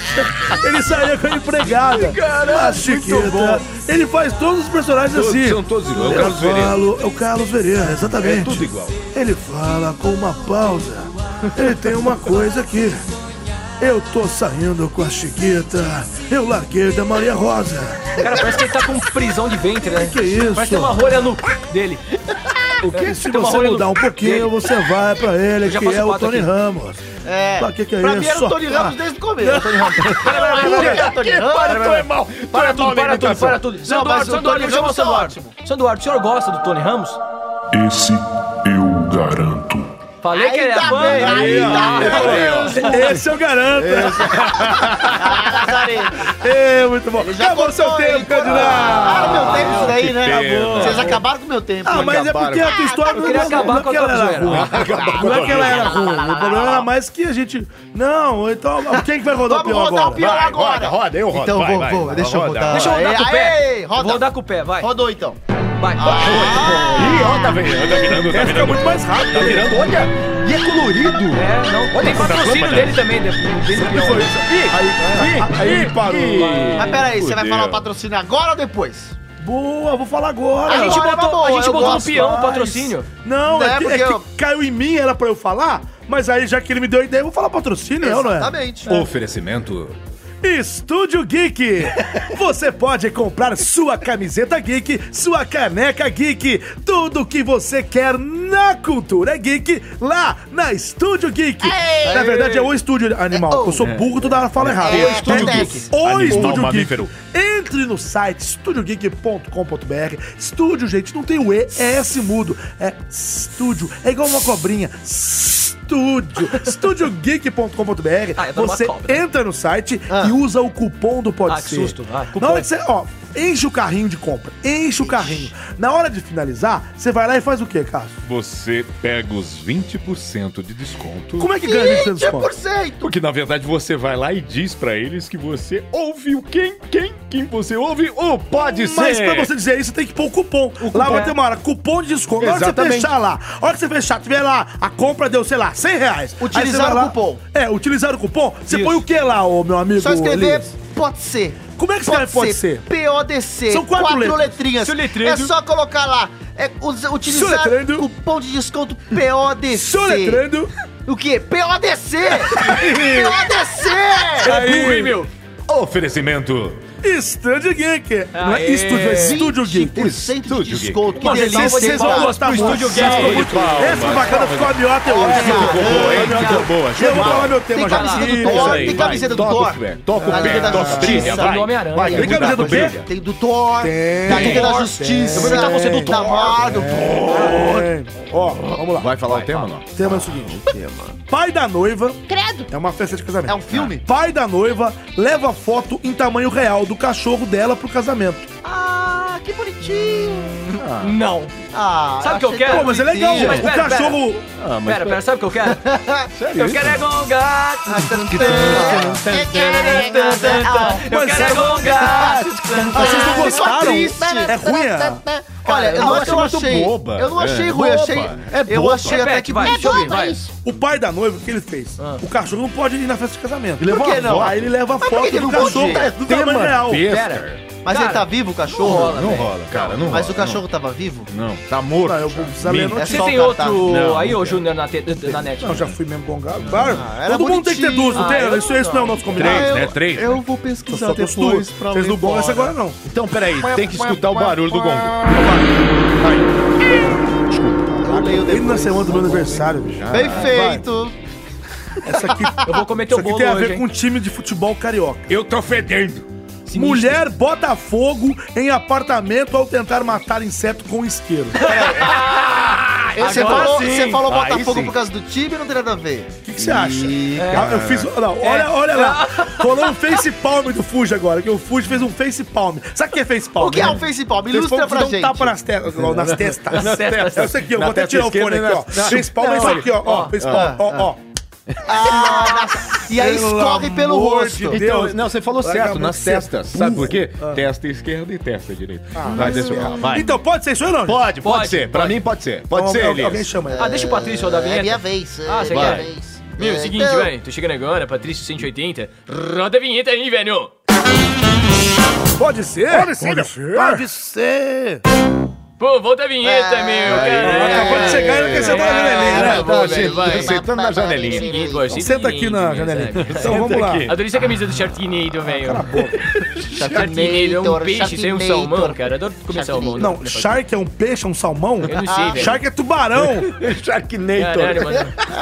Ele saía com a empregada. Caraca, a Chiquita. Ele faz todos os personagens assim. São todos iguais. É o Carlos Veríssimo. É o Carlos Veríssimo, exatamente. É tudo igual. Ele fala com uma pausa. Ele tem uma coisa aqui. Eu tô saindo com a Chiquita. Eu larguei da Maria Rosa. Cara, parece que ele tá com prisão de ventre, né? Que isso? Parece que tem uma rolha no dele. O que? Se você mudar um pouquinho, você vai pra ele, que é o Tony Ramos. É. Pra mim era o Tony Ramos desde o começo. Para tudo. Sandro Duarte, o senhor gosta do Tony Ramos? Esse eu garanto. Falei que ele é fã. Esse eu garanto. Muito bom. Acabou seu tempo, candidato. Meu tempo isso daí, né? Vocês acabaram com o meu tempo. Ah, mas é porque a tua história não queria acabar com a tua zoeira. Não é que ela era ruim. O problema era mais que a gente... Não, então... Quem que vai rodar o pior agora? Vamos rodar o pior agora. Roda, eu rodo. Então vou. Deixa eu rodar. Deixa eu rodar com o pé. Vou rodar com o pé, vai. Rodou, então. Vai. Ih, ó, tá virando. Tá virando muito mais rápido. Tá virando, olha. E é colorido. É, não. Tem patrocínio dele também. Aí parou. Mas peraí, você vai falar o patrocínio agora ou depois? Boa, vou falar agora. A gente botou no peão o patrocínio. Não, é que caiu em mim, era pra eu falar. Mas aí, já que ele me deu a ideia, eu vou falar patrocínio, não é? Exatamente. Oferecimento... Estúdio Geek. Você pode comprar sua camiseta geek, sua caneca geek, tudo o que você quer na cultura geek, lá na Estúdio Geek. Aê. Na verdade é o Estúdio Animal, eu sou burro, toda hora fala errado. É o Estúdio Geek. O Estúdio Geek. Entre no site estudiogeek.com.br. Estúdio, gente, não tem o E, é S mudo. É estúdio, é igual uma cobrinha. Estúdio, estudiogeek.com.br. Você entra no site e usa o cupom do Pode Ser. Que susto. Na hora que você, enche o carrinho de compra, enche o carrinho. Na hora de finalizar, você vai lá e faz o quê, Carlos? Você pega os 20% de desconto. Como é que ganha 20% de desconto? Porque, na verdade, você vai lá e diz pra eles que você ouviu quem você ouve ou Pode Ser. Mas pra você dizer isso, tem que pôr o cupom. Lá vai ter uma hora, cupom de desconto. Na hora que você fechar lá, a hora que você fechar, tiver lá, a compra deu, sei lá, R$100. Utilizar o cupom. É, utilizar o cupom. Você põe o que lá, ô meu amigo? Só escrever Pode Ser. Como é que escreve Pode Ser? P-O-D-C. São quatro letrinhas. É só colocar lá. É utilizar o cupom de desconto PODC. Soletrando. O quê? PODC! PODC! É ruim, meu. Oferecimento. Estúdio Geek. Não é estúdio, é Estúdio Geek. 20% de desconto. Vocês vão gostar muito. Estúdio Geek. Essa bacana ficou a miota hoje. Ficou boa. Eu amo meu tema já. Tem camiseta do Thor. Toca o pé. Tem camiseta do pé? Tem do Thor. Da Liga da Justiça. Eu vou inventar você do Thor. Ó, vamos lá. Vai falar o tema, não? O tema é o seguinte. Pai da noiva. Credo. É uma festa de casamento. É um filme. Pai da noiva leva foto em tamanho real do cachorro dela pro casamento. Ah, que bonitinho! Ah. Não. Ah, sabe o que eu quero? Pô, mas é legal. Mas, pera, o cachorro... Ah, mas pera, sabe o que eu quero? Sério? Eu quero é gongar. Eu quero é gongar. Vocês não gostaram? É ruim, é? Olha, eu não achei boba. Eu não achei ruim, eu achei até que vai. O pai da noiva, o que ele fez? Ah. O cachorro não pode ir na festa de casamento. Ele levou a foto. Aí ele leva a foto do cachorro do tamanho real. Pera. Mas cara, ele tá vivo, o cachorro? Não rola, não rola, cara. Mas o cachorro tava vivo? Não, tá morto. Não, você tem outro não, aí, ô Júnior, na net? Não, já fui mesmo gongado. Todo mundo tem que ter duas, não tem? Isso não é o nosso combinado. Três, né? Três. Eu vou pesquisar depois pra vocês não gongam essa agora, não. Então, peraí, tem que escutar o barulho do gongo. Vai. Desculpa. Eu leio na semana do meu aniversário, bicho. Bem feito. Essa aqui eu vou comer teu bolo hoje, tem a ver com um time de futebol carioca. Eu tô fedendo. Sinistro. Mulher bota fogo em apartamento ao tentar matar inseto com isqueiro. Você falou bota fogo por causa do time e não tem nada a ver. O que você acha? Eu fiz... Não, olha lá. Rolou um face palm do Fuji agora, que o Fuji fez um face palm. Sabe o que é face palm? O que é um face palm? Ilustra pra gente. Um tapa nas testas. Nas testas. É isso aqui, eu vou até tirar o fone aqui, ó. Face palm é isso aqui, ó. Face palm, ó. Ah, e aí escorre pelo rosto. Então, não, você falou certo, nas testas. Sabe por quê? Testa esquerda e testa direita. Vai. Então, pode ser isso ou não? Pode ser. Pra mim, pode ser. Pode ser, Elias. Ah, deixa o Patrício rodar a vinheta. É minha vez. Ah, você quer? Meu, é o seguinte, velho. Tô chegando agora, Patrício 180. Roda a vinheta aí, velho. Pode ser? Pode ser. Pode ser. Pô, volta a vinheta, meu, cara. Acabou de chegar e não quer sentar na janelinha, né? Vai. Sentando na janelinha. Senta aqui na janelinha. Então, vamos lá. Adorei essa camisa do Sharknado, velho. Cala a boca. Sharknado é um peixe, isso é um salmão, cara. Adoro comer salmão. Não, shark é um peixe, um salmão? Eu não sei, velho. Shark é tubarão. Sharknado.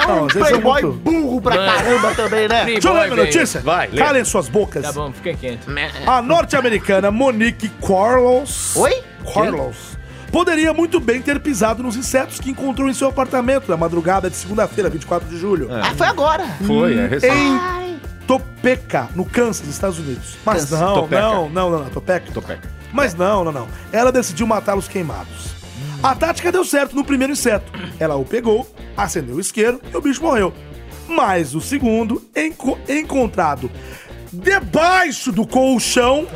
Não, vocês são muito... burro pra caramba também, né? Deixa eu ler minha notícia. Vai, lê. Calem suas bocas. Tá bom, fica quieto. A norte-americana Monique Corlos... Oi? Corlos. Poderia muito bem ter pisado nos insetos que encontrou em seu apartamento na madrugada de segunda-feira, 24 de julho. É. Ah, foi agora. Foi, é recente. Em Topeka, no Kansas, Estados Unidos. Mas não. Topeka. Mas não. Ela decidiu matá-los queimados. A tática deu certo no primeiro inseto. Ela o pegou, acendeu o isqueiro e o bicho morreu. Mas o segundo, encontrado debaixo do colchão,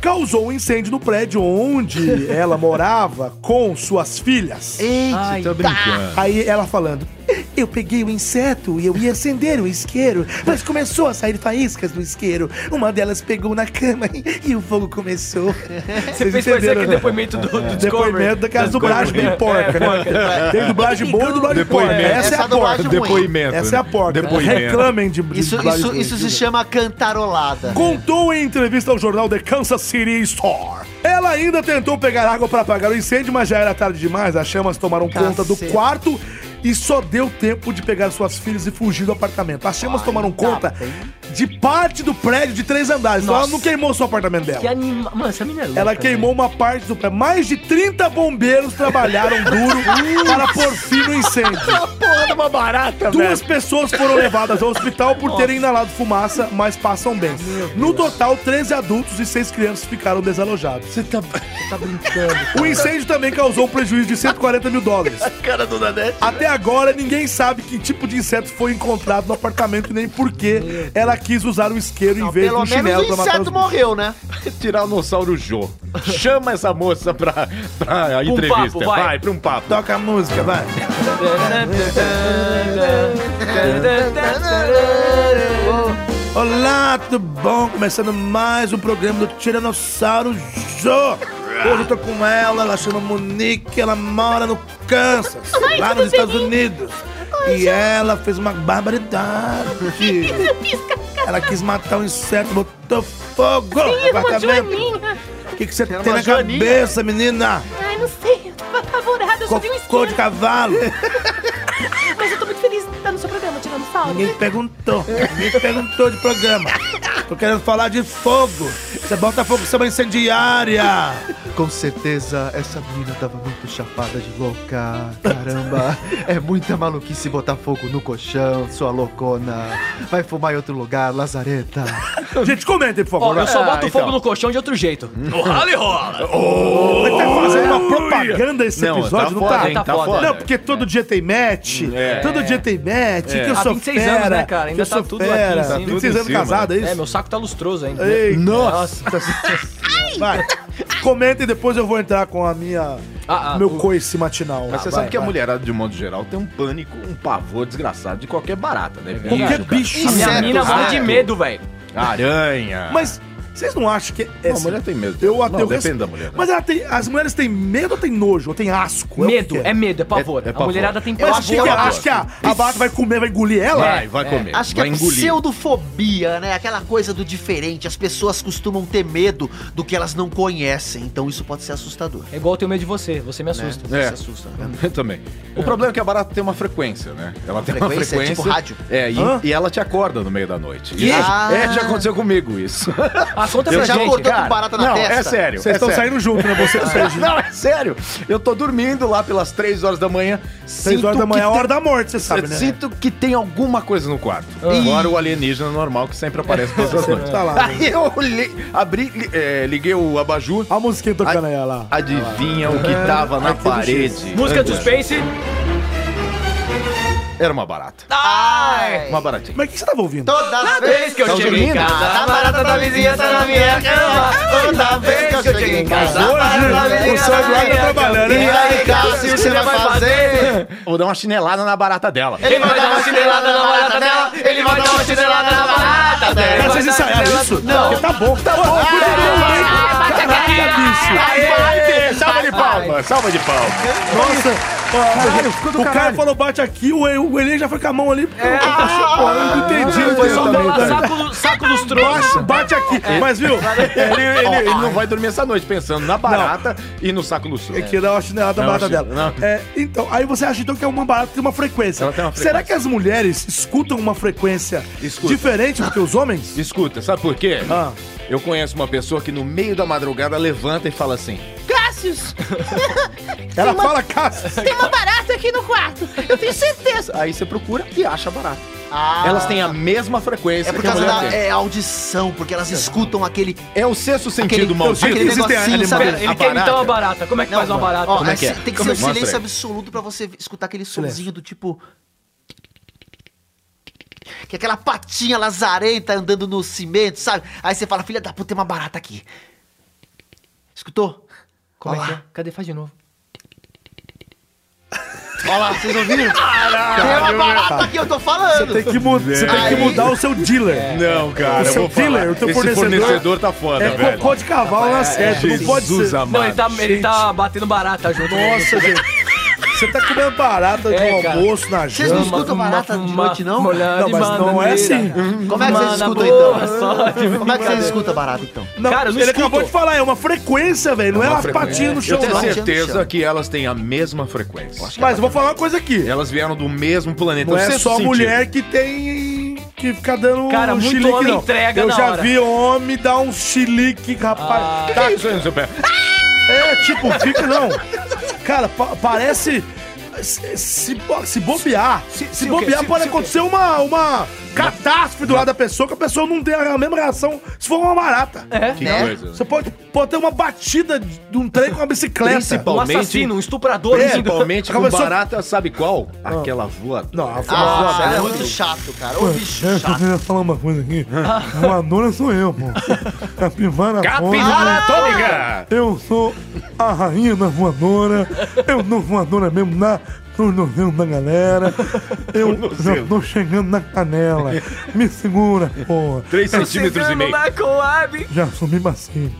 causou um incêndio no prédio onde ela morava com suas filhas. Eita, tô brincando. Aí ela falando, eu peguei o inseto e eu ia acender o isqueiro, mas começou a sair faíscas do isqueiro. Uma delas pegou na cama e o fogo começou. Você fez fazer aquele depoimento do depoimento daquelas dublagens bem porca, né? Tem dublagem boa e dublagem porca. Essa é a porca. Depoimento. Essa é a porca. Reclamem de dublagem. Isso se chama cantarolada. Contou em entrevista ao jornal The Kansas City Star. Ela ainda tentou pegar água para apagar o incêndio, mas já era tarde demais. As chamas tomaram conta do quarto e só deu tempo de pegar suas filhas e fugir do apartamento. As chamas tomaram conta de parte do prédio de 3 andares. Nossa. Ela não queimou só o apartamento dela. Que anima... Mano, essa menina é louca. Ela queimou uma parte do prédio. Mais de 30 bombeiros trabalharam duro para pôr fim no incêndio. Porra de uma barata, velho. 2 pessoas foram levadas ao hospital por terem inalado fumaça, mas passam bem. No total, 13 adultos e 6 crianças ficaram desalojados. Você tá brincando. Cara. O incêndio também causou um prejuízo de $140 mil. A cara do Nanete. Até agora, ninguém sabe que tipo de inseto foi encontrado no apartamento, nem por que ela quis usar o isqueiro em vez do chinelo pra matar. Pelo menos o inseto morreu, né? Tiranossauro Jô. Chama essa moça pra entrevista. Vai, pra um papo. Toca a música, vai. Olá, tudo bom? Começando mais um programa do Tiranossauro Jô. Hoje eu tô com ela, ela chama Monique, ela mora no Kansas, lá nos Estados Unidos. E ela fez uma barbaridade. Ela quis matar um inseto, botou fogo no apartamento. O que você tem na cabeça, menina? Ai, não sei, eu tava apavorada, eu só vi um isqueiro. Cocô de cavalo. Mas eu tô muito feliz de estar no seu programa, Tiranossauro. Ninguém perguntou de programa. Tô querendo falar de fogo. Você bota fogo em cima incendiária! Com certeza essa menina tava muito chapada de louca. Caramba, é muita maluquice botar fogo no colchão, sua loucona. Vai fumar em outro lugar, lazareta. Gente, comentem, por favor. Oh, eu só boto fogo no colchão de outro jeito. O rally rola! Oh, ele tá fazendo uma propaganda esse episódio, não tá? Foda, tá foda. Não, porque todo dia tem match. Todo dia tem match. Que eu sou 26 anos, né, cara? Ainda tá tudo aqui em cima. 26 anos casado, é isso? É, meu saco tá lustroso ainda. Ei, nossa! Vai, comentem, depois eu vou entrar com a minha... meu coice matinal. Mas você sabe que a mulherada, de um modo geral, tem um pânico, um pavor desgraçado de qualquer barata, né? Qualquer bicho. A minha mina morre de medo, velho. Aranha. Mas vocês não acham que... Não, a mulher tem medo. Não, depende da mulher. Mas ela tem, as mulheres têm medo ou tem nojo? Ou tem asco? Medo, é pavor. A mulherada tem pavor. Acho que a barata vai comer, vai engolir ela? Vai comer. Acho que é pseudofobia, né? Aquela coisa do diferente. As pessoas costumam ter medo do que elas não conhecem. Então isso pode ser assustador. É igual eu tenho medo de você. Você me assusta. Você se assusta. Eu também. O problema é que a barata tem uma frequência, né? Ela tem uma frequência. Tipo rádio. É, e ela te acorda no meio da noite. É, já aconteceu comigo isso. Conta pra gente, acordou com barata na testa. É sério. Vocês estão saindo junto, né? Não, é sério. Eu tô dormindo lá pelas 3 horas da manhã. 3 horas da manhã é a hora da morte, você sabe, né? Sinto que tem alguma coisa no quarto. Agora o alienígena normal que sempre aparece todas as noites. Aí eu olhei, liguei o abajur. Olha a musiquinha tocando aí, olha lá. Adivinha o que tava na parede. Música do Space. Era uma barata. Ai. Uma baratinha. Mas o que você tava ouvindo? Toda vez que eu chego em casa, a barata da vizinha tá na minha cama. Toda vez que eu chego em casa, a barata da vizinha tá na minha cama. E aí, Cássio, o que você vai fazer? Vou dar uma chinelada na barata dela. Ele vai dar uma chinelada na barata dela. Ele vai dar uma chinelada na barata dela. Vocês ensaiaram isso? Não. Porque tá bom. Caraca, bicho. Salva de palmas. Salva de palmas. Nossa. Caralho, o cara falou bate aqui, o Elê já foi com a mão ali. Eu não entendi. Foi só um saco dos trouxas. Bate aqui, mas viu? Ele não vai dormir essa noite pensando na barata e no saco dos trouxas. É que dá uma chinelada na barata dela. Então, aí você acha então que é uma barata que tem uma frequência. Será que as mulheres escutam uma frequência diferente do que os homens? Escuta, sabe por quê? Eu conheço uma pessoa que no meio da madrugada levanta e fala assim... Ela fala, Cássio. Tem uma barata aqui no quarto. Eu tenho certeza. Aí você procura e acha a barata. Elas têm a mesma frequência. É por causa da audição, porque elas escutam aquele... É o sexto sentido maldito. Ele quer imitar uma barata. Como é que faz uma barata? Tem que ser um silêncio absoluto pra você escutar aquele somzinho do tipo... Que é aquela patinha lazarenta andando no cimento, sabe? Aí você fala, filha da puta, tem uma barata aqui. Escutou? Como é que é? Cadê? Faz de novo. Olha lá, vocês ouviram? Caralho, tem uma barata que eu tô falando. Você tem que mudar o seu dealer. Não, cara, o teu fornecedor tá foda, velho. Cocô de cavalo na sede, não pode ser. Não, ele tá batendo barata junto. Nossa, gente. Você tá comendo barata de almoço na janta. Vocês não escutam barata de noite, não? Não, mas não é assim. Como é que vocês escutam, então? Como é que vocês escutam barata, então? Cara, ele acabou de falar, é uma frequência, velho. Não é umas patinhas no chão, não. Eu tenho certeza que elas têm a mesma frequência. Mas vou falar uma coisa aqui. Elas vieram do mesmo planeta. Não é só mulher que tem... Que fica dando cara, um chilique, homem não. Entrega eu já hora. Vi homem dar um chilique, rapaz. Tá isso aí no seu pé. É, tipo, fica não. Cara, parece... Se bobear, pode acontecer uma catástrofe do lado da pessoa, que a pessoa não tem a mesma reação se for uma barata. Coisa, você pode ter uma batida de um trem com uma bicicleta. Principalmente, um assassino, um estuprador. Principalmente com barata, sabe qual? Aquela voadora. Não, a voadora é muito chato, cara. O bicho chato. Eu ia falar uma coisa aqui. Voadora sou eu, pô. Capivara atômica. Eu sou a rainha da voadora. Eu não voadora mesmo na... tornozelo da galera, eu já tô chegando na canela. Me segura, porra. 3,5 centímetros. Já subi macio.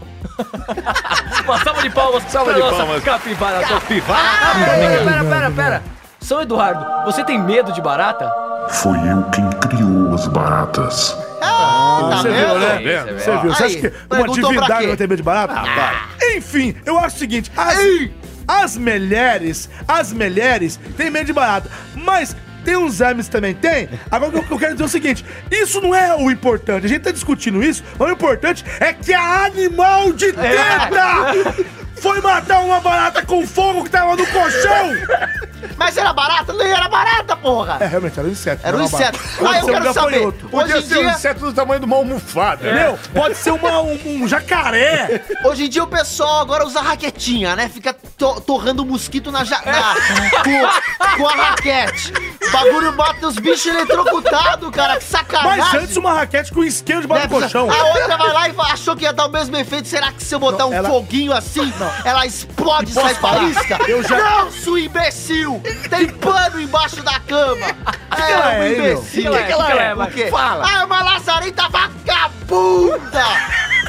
Uma salva de palmas, capivara. Pera. São Eduardo, você tem medo de barata? Foi eu quem criou as baratas. Você viu, né? Você viu. Você acha que uma atividade vai ter medo de barata? Enfim, eu acho o seguinte. As mulheres têm medo de barata, mas tem uns M's também, tem? Agora eu quero dizer o seguinte, isso não é o importante, a gente tá discutindo isso, mas o importante é que a animal de teta foi matar uma barata com fogo que tava no colchão! Mas era barata? Não era barata, porra! É, realmente, era um inseto. Era um inseto. Ah, eu quero saber. Podia ser um inseto do tamanho de uma almofada. Meu, pode ser um jacaré. Hoje em dia o pessoal agora usa raquetinha, né? Fica torrando mosquito com a raquete. O bagulho bota os bichos eletrocutados, cara. Que sacanagem. Mas antes uma raquete com isqueiro debaixo do colchão. A outra vai lá e achou que ia dar o mesmo efeito. Será que se eu botar um foguinho assim, ela explode e sai faísca? Não, sua imbecil! Tem pano embaixo da cama! É, imbecil! O que ela é? Por quê? Fala! Ah, é uma lazarenta vagabunda!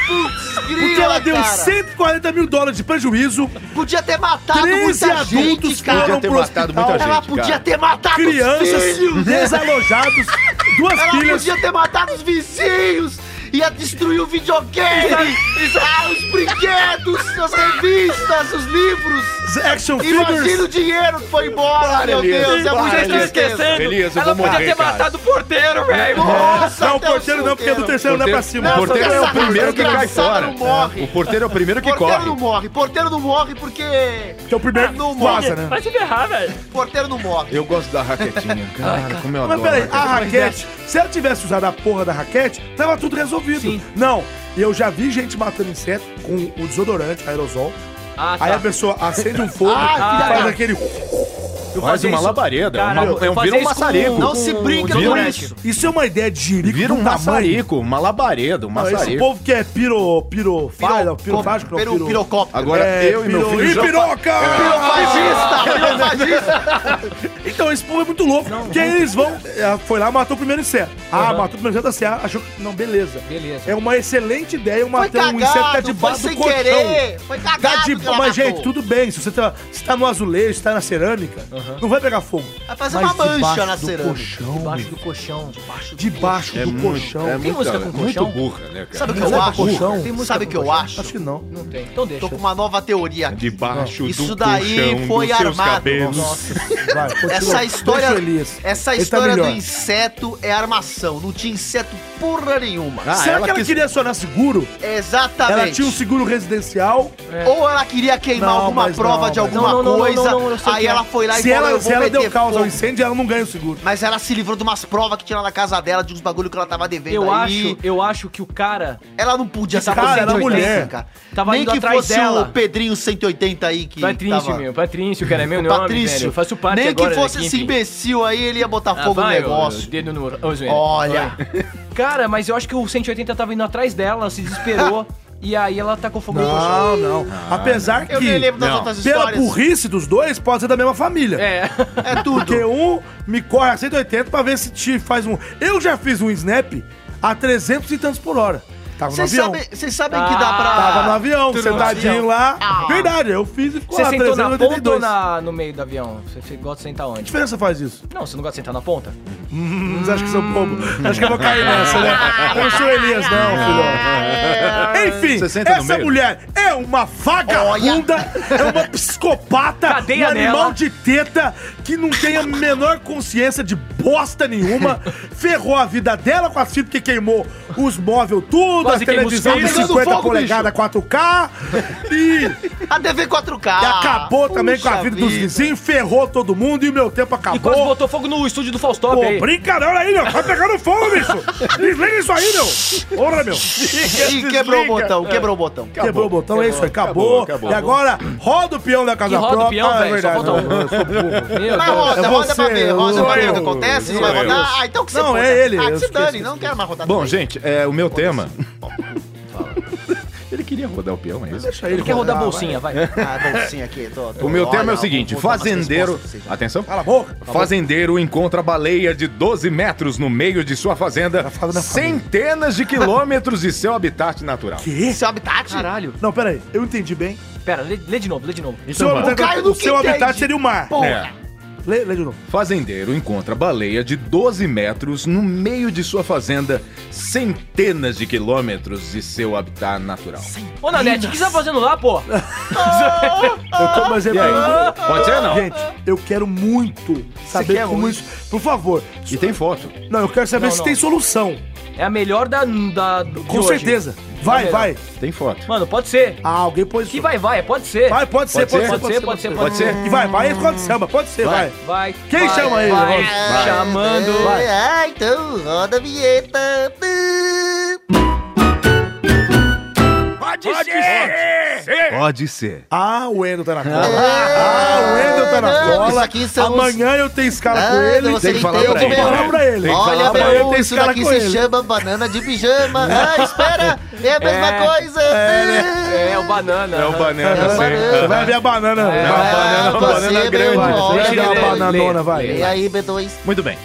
Putz, grila, porque ela deu $140 mil de prejuízo. Podia ter matado muita gente, cara. Podia ter matado muita gente, ela podia ter matado crianças, desalojados, duas filhas. Ela podia ter matado os vizinhos. Ia destruir o videogame, os brinquedos, as revistas, os livros. Action figures. Imagina o dinheiro que foi embora, meu Deus. É muita tristeza. Ela podia ter matado o porteiro, velho. Nossa, não, o porteiro não, porque é do terceiro não é pra cima. O porteiro é o primeiro que cai fora. O porteiro é o primeiro que corre. Porteiro não morre porque... é o primeiro que vaza, né? Vai se ferrar, velho. Porteiro não morre. Eu gosto da raquetinha. Cara, como eu adoro. Mas peraí, a raquete... se ela tivesse usado a porra da raquete, tava tudo resolvido. Sim. Não, eu já vi gente matando inseto com o desodorante, aerosol. Ah, tá. Aí a pessoa acende um fogo e faz aquele... faz uma labareda, vira um maçarico. Não se brinca com isso. Isso é uma ideia de jirico. Vira um maçarico, uma labareda, um maçarico. Esse povo que é pirocóptero. Agora eu e meu filho... pirofagista! Então esse povo é muito louco, porque eles vão... foi lá, matou o primeiro inseto. Ah, matou o primeiro inseto, assim, achou que... não, beleza. É uma excelente ideia, matar um inseto que tá debaixo do colchão. Foi sem querer, foi cagado. Mas, gente, tudo bem, se você tá no azulejo, se tá na cerâmica... não vai pegar fogo. Vai fazer uma mancha na cerâmica. Debaixo do colchão. Debaixo do colchão. Tem música com colchão? Muito burra, né, cara? Sabe o que eu acho? Sabe o que eu acho? Acho que não. Não tem. Então deixa. Tô com uma nova teoria aqui. Debaixo do colchão. Isso daí foi armado. Nossa. Vai, essa história do inseto é armação. Não tinha inseto porra nenhuma. Será que ela queria acionar seguro? Exatamente. Ela tinha um seguro residencial. Ou ela queria queimar alguma prova de alguma coisa. Aí ela foi lá e se ela deu causa ao incêndio, ela não ganha o seguro. Mas ela se livrou de umas provas que tinha lá na casa dela, de uns bagulho que ela tava devendo. Eu acho que o cara... ela não podia estar fazendo mulher, cara. Tava nem que fosse dela. O Pedrinho 180 aí que Patrício, tava... Patrício, cara, é meu nome, Patrício. Velho. Eu faço parte nem agora. Nem que fosse esse imbecil aí, ele ia botar fogo no negócio. Dedo no... olha. Cara, mas eu acho que o 180 tava indo atrás dela, ela se desesperou. E aí ela tá com fogo no colchão. Não. Apesar que... eu nem lembro das outras histórias. Pela burrice dos dois, pode ser da mesma família. É tudo. Porque um me corre a 180 pra ver se te faz um... eu já fiz um snap a 300 e tantos por hora. Tava no avião. Vocês sabem que dá pra... tava no avião, sentadinho lá. Verdade, eu fiz e ficou lá. Você sentou na ponta ou no meio do avião? Você gosta de sentar onde? Que diferença faz isso? Não, você não gosta de sentar na ponta? Vocês acham que são bobo? Acho que eu vou cair nessa, né? Eu não sou Elias, não, filhão. Enfim, essa mulher é uma vagabunda, é uma psicopata, um animal de teta que não tem a menor consciência de bosta nenhuma. Ferrou a vida dela com a fita que queimou os móveis tudo. A televisão de 50 polegadas 4K e... a TV 4K. E acabou também com a vida dos vizinhos, ferrou todo mundo e o meu tempo acabou. E quase botou fogo no estúdio do Faustop aí. Pô, brincadeira aí, meu. Vai pegando fogo, bicho. Desliga isso aí, meu. Porra, meu. E quebrou o botão, quebrou o botão. Quebrou o botão, é isso aí. Acabou. E agora, roda o peão da casa própria. Roda o peão, velho. Só botou. Mas roda pra ver. Roda pra ver o que acontece. Não vai rodar. Ah, então que você... não, é ele. Ah, que se dane. Não quero mais rodar. Bom, gente, o meu tema... ele queria rodar o peão, é isso? Ele quer rodar a bolsinha, vai. A bolsinha aqui. O meu tema é o seguinte, fazendeiro... atenção. Cala a boca. Fazendeiro encontra baleia de 12 metros no meio de sua fazenda, centenas de quilômetros de seu habitat natural. Que? Seu habitat? Caralho. Não, peraí, eu entendi bem. Pera, lê de novo, lê de novo. Seu habitat seria o mar. Porra. Lê de novo. Fazendeiro encontra baleia de 12 metros no meio de sua fazenda, centenas de quilômetros de seu habitat natural. Centenas. Ô, Nanete, o que você tá fazendo lá, pô? Eu tô mais aí? Pode ser, não? Gente, eu quero muito saber como isso... Por favor. E tem foto. Não, eu quero saber se tem solução. É a melhor Com certeza. Vai. Tem foto. Mano, pode ser. Ah, alguém pôs. Que vai, pode ser. Vai, pode ser. E vai, quando chama, pode ser, vai. Quem chama ele? Vai. Chamando. Vai. Ah, então roda a vinheta. Pode ser. Ah, o Endo tá na cola. Isso aqui são amanhã eu tenho escala com ele. Eu vou falar pra ele. Olha, meu, isso daqui se chama banana de pijama. Ah, espera, é a mesma coisa. É o banana. É o banana. Vai ver a banana. É uma banana grande. Vai ver a bananona, vai. E aí, B2? Muito bem.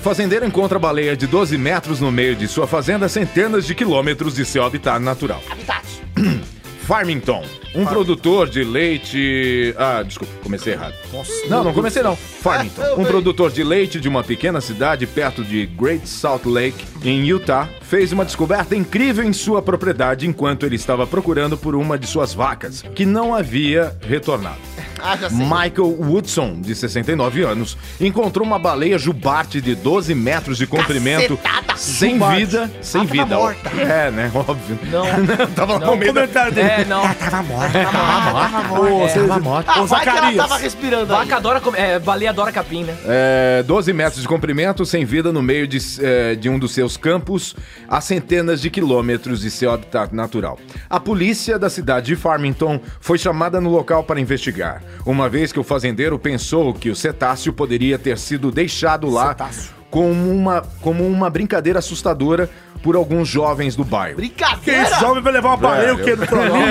Fazendeiro encontra baleia de 12 metros no meio de sua fazenda, centenas de quilômetros de seu habitat natural. Farmington, produtor de leite... Ah, desculpa, comecei errado. Nossa. Não comecei não. Farmington, produtor de leite de uma pequena cidade perto de Great Salt Lake, em Utah, fez uma descoberta incrível em sua propriedade enquanto ele estava procurando por uma de suas vacas, que não havia retornado. Michael Woodson, de 69 anos, encontrou uma baleia jubarte de 12 metros de comprimento, sem vida. Morta. É, né? Óbvio. Não. Tava lá com medo. Não. Ela tava morta. Tava morta. Ah, vai que ela tava respirando. Vaca adora, baleia adora capim, né? 12 metros de comprimento, sem vida, no meio de um dos seus campos, a centenas de quilômetros de seu habitat natural. A polícia da cidade de Farmington foi chamada no local para investigar, uma vez que o fazendeiro pensou que o cetáceo poderia ter sido deixado lá como uma brincadeira assustadora por alguns jovens do bairro. Brincadeira? Quem jovem vai levar uma baleia o quê? Do trolinho?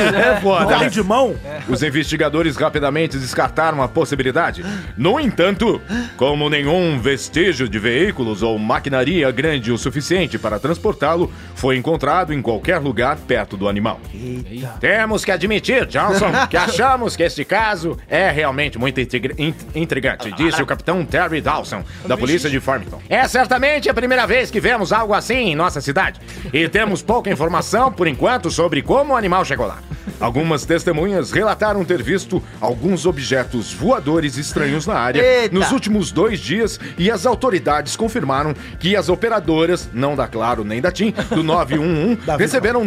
Carrinho de mão? Os investigadores rapidamente descartaram a possibilidade. No entanto, como nenhum vestígio de veículos ou maquinaria grande o suficiente para transportá-lo foi encontrado em qualquer lugar perto do animal. Eita. Temos que admitir, Johnson, que achamos que este caso é realmente muito intrigante, disse o capitão Terry Dawson, da polícia de Farmington. É certamente a primeira vez que vemos algo assim em nossa cidade. E temos pouca informação, por enquanto, sobre como o animal chegou lá. Algumas testemunhas relataram ter visto alguns objetos voadores estranhos na área nos últimos 2 dias e as autoridades confirmaram que as operadoras, não da Claro nem da TIM, do 911, receberam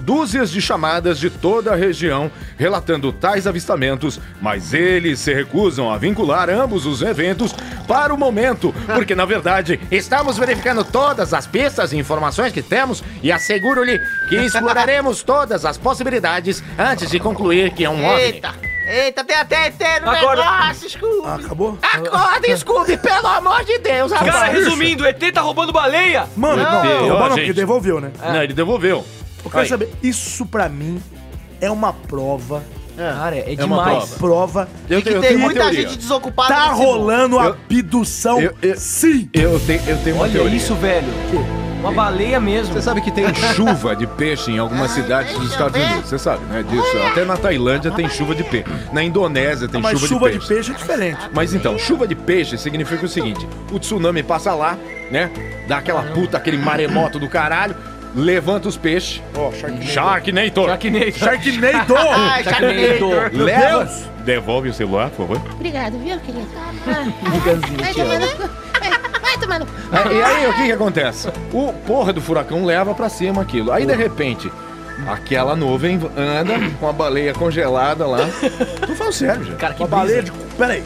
dúzias de chamadas de toda a região relatando tais avistamentos, mas eles se recusam a vincular ambos os eventos para o momento, porque na verdade estamos verificando todas as pistas e informações que temos e asseguro-lhe que exploraremos todas as possibilidades antes de concluir que é um homem. Eita, tem até no negócio, Scooby. Acabou? Acorda, Scooby, pelo amor de Deus. Cara, resumindo, o ET tá roubando baleia. Mano, não, ele devolveu, né? Não, ele devolveu. Eu quero saber, isso pra mim é uma prova... Cara, é demais. Prova de que tem muita gente desocupada. Tá rolando abdução, sim. Eu tenho uma teoria. Olha isso, velho. Uma baleia mesmo. Você sabe que tem chuva de peixe em algumas cidades dos Estados Unidos. Você sabe, né? Disso. Até na Tailândia tem chuva de peixe. Na Indonésia tem chuva de peixe. Mas chuva de peixe é diferente. Mas então, chuva de peixe significa o seguinte. O tsunami passa lá, né? Dá aquela puta, aquele maremoto do caralho. Levanta os peixes. Ó, Sharknado. Leva. Devolve o celular, por favor. Obrigado, viu, querido? Vai tomando. E aí, o que acontece? O porra do furacão leva pra cima aquilo. Aí, de repente, aquela nuvem anda com a baleia congelada lá. Tô falando sério, gente. Cara, que baleia de cu. Peraí.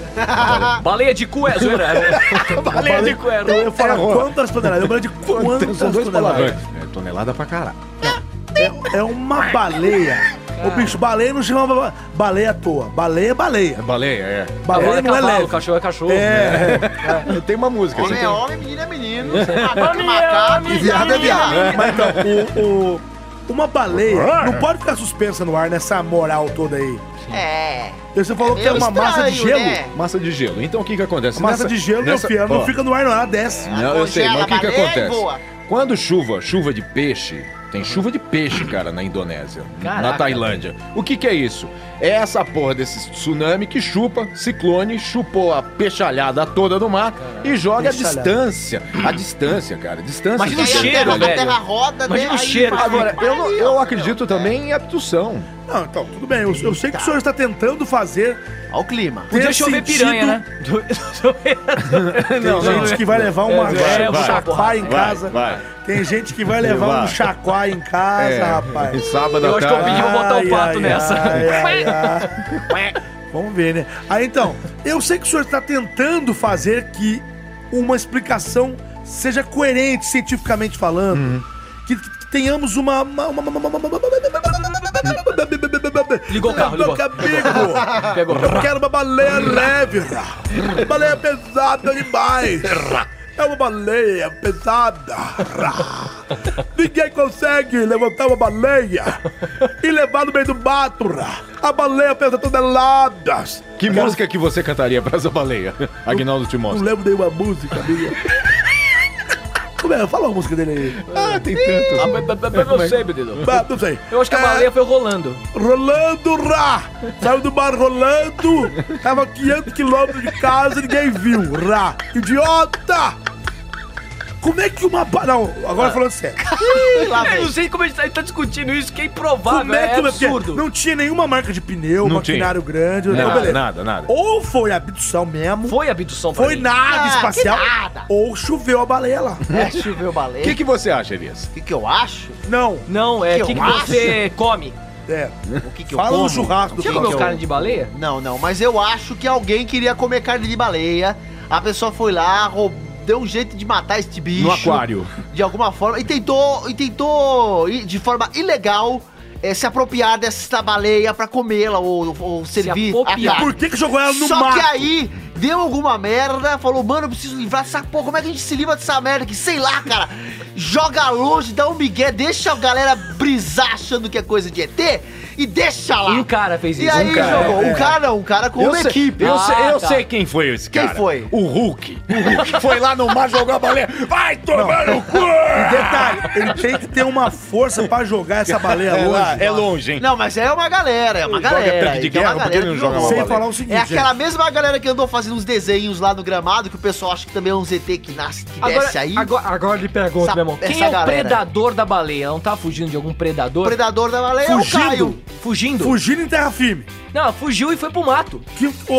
Baleia de cu é zoeira. Baleia de cu é zoeira. Eu falo quantas toneladas? Eu falei de quantas toneladas? Tonelada pra caralho. É uma baleia. O bicho, baleia não chama baleia à toa. Baleia é baleia. É baleia, é. Baleia não é leve. Cachorro é cachorro. É. Tem uma música. Homem é homem, menino é menino. E viado é viado. Mas então, uma baleia não pode ficar suspensa no ar nessa moral toda aí. É. Você falou que é uma massa de gelo? Né? Massa de gelo. Então o que acontece? A massa de gelo, meu filho, não fica no ar, não. Ela desce. Não, eu sei, mas o que acontece? Quando chuva de peixe, Tem chuva de peixe, cara, na Indonésia. Caraca, na Tailândia. O que é isso? É essa porra desse tsunami que chupa, ciclone, chupou a peixalhada toda do mar. Caraca, e joga peixalhada. A distância, cara. Distância. Imagina o cheiro, velho. A terra roda, imagina o cheiro. Agora, eu acredito também em abdução. Não, então, tudo bem. Eu sei que o senhor está tentando fazer... Olha o clima. Podia chover piranha, né? Não, tem gente que vai levar um chacoalho em casa. Vai. Tem gente que vai levar um chacoalho em casa, rapaz. Sábado eu acho que eu pedi pra botar o pato nessa. Vamos ver, né? Aí então, eu sei que o senhor está tentando fazer que uma explicação seja coerente, cientificamente falando. Uhum. Que tenhamos ligou o carro, ligou. Pegou. Eu quero uma baleia leve. Baleia pesada demais. É uma baleia pesada. Ninguém consegue levantar uma baleia e levar no meio do mato. A baleia pesa toneladas. Que música que você cantaria pra essa baleia? Aguinaldo te mostra. Não lembro nenhuma música minha. Como é? Fala a música dele aí. Ah, tem tanto. Não sei, menino. Não sei. Eu acho que a baleia foi rolando. Rolando, rá. Saiu do mar rolando. Tava 500 quilômetros de casa e ninguém viu. Rá. Idiota! Como é que uma... Não, agora falando sério. Eu não sei como a gente tá discutindo isso, que é improvável, é absurdo. Não tinha nenhuma marca de pneu, não maquinário tinha. Grande. Não, beleza. Nada. Ou foi abdução mesmo. Foi abdução pra foi mim. Nave espacial. Nada. Ou choveu a baleia lá. É, choveu a baleia. O que você acha, Elias? O que eu acho? Não, é o que você come. É. O que fala eu como? No churrasco. Você comeu carne de baleia? Não, mas eu acho que alguém queria comer carne de baleia. A pessoa foi lá, roubou. Deu um jeito de matar este bicho. No aquário. De alguma forma. E tentou de forma ilegal, se apropriar dessa baleia pra comê-la ou servir. E por que jogou ela no mato? Só que aí deu alguma merda, falou, mano, eu preciso livrar essa porra. Como é que a gente se livra dessa merda aqui? Sei lá, cara. Joga longe, dá um migué, deixa a galera brisar achando que é coisa de ET. E deixa lá. Um cara fez isso. E aí jogou. É. Um cara com uma equipe. Eu sei quem foi esse cara. Quem foi? O Hulk. O Hulk foi lá no mar jogar a baleia. Vai tomar no cu! E detalhe, ele tem que ter uma força pra jogar essa baleia longe. É longe, hein? Não, mas é uma galera. É uma galera. Joga tanque de guerra, porque ele não joga uma baleia. Sem falar o seguinte, é aquela mesma galera que andou fazendo uns desenhos lá no gramado, que o pessoal acha que também é um ZT que nasce, que desce aí. Agora ele pergunta, meu irmão, quem é o predador da baleia? Não tá fugindo de algum predador? O predador da baleia é o Caio. Fugindo em terra firme. Não, fugiu e foi pro mato.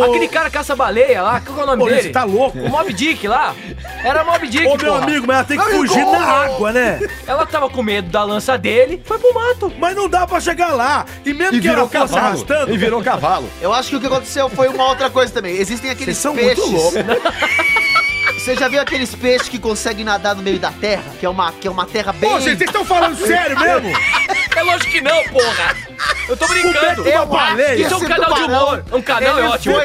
Aquele cara caça-baleia lá, qual é o nome dele? Você tá louco? O Moby Dick lá. Era Moby Dick, porra. Meu amigo, mas ela tem que fugir na água, né? Ela tava com medo da lança dele, foi pro mato. Mas não dá pra chegar lá. E mesmo que ela fosse arrastando... E virou cavalo. Eu acho que o que aconteceu foi uma outra coisa também. Existem aqueles peixes... Vocês são muito loucos. Você já viu aqueles peixes que conseguem nadar no meio da terra? Que é uma terra bem... Pô, vocês estão falando sério mesmo? É lógico que não, porra. Eu tô brincando. É uma baleia. Isso é um canal de humor. Um canal é ótimo.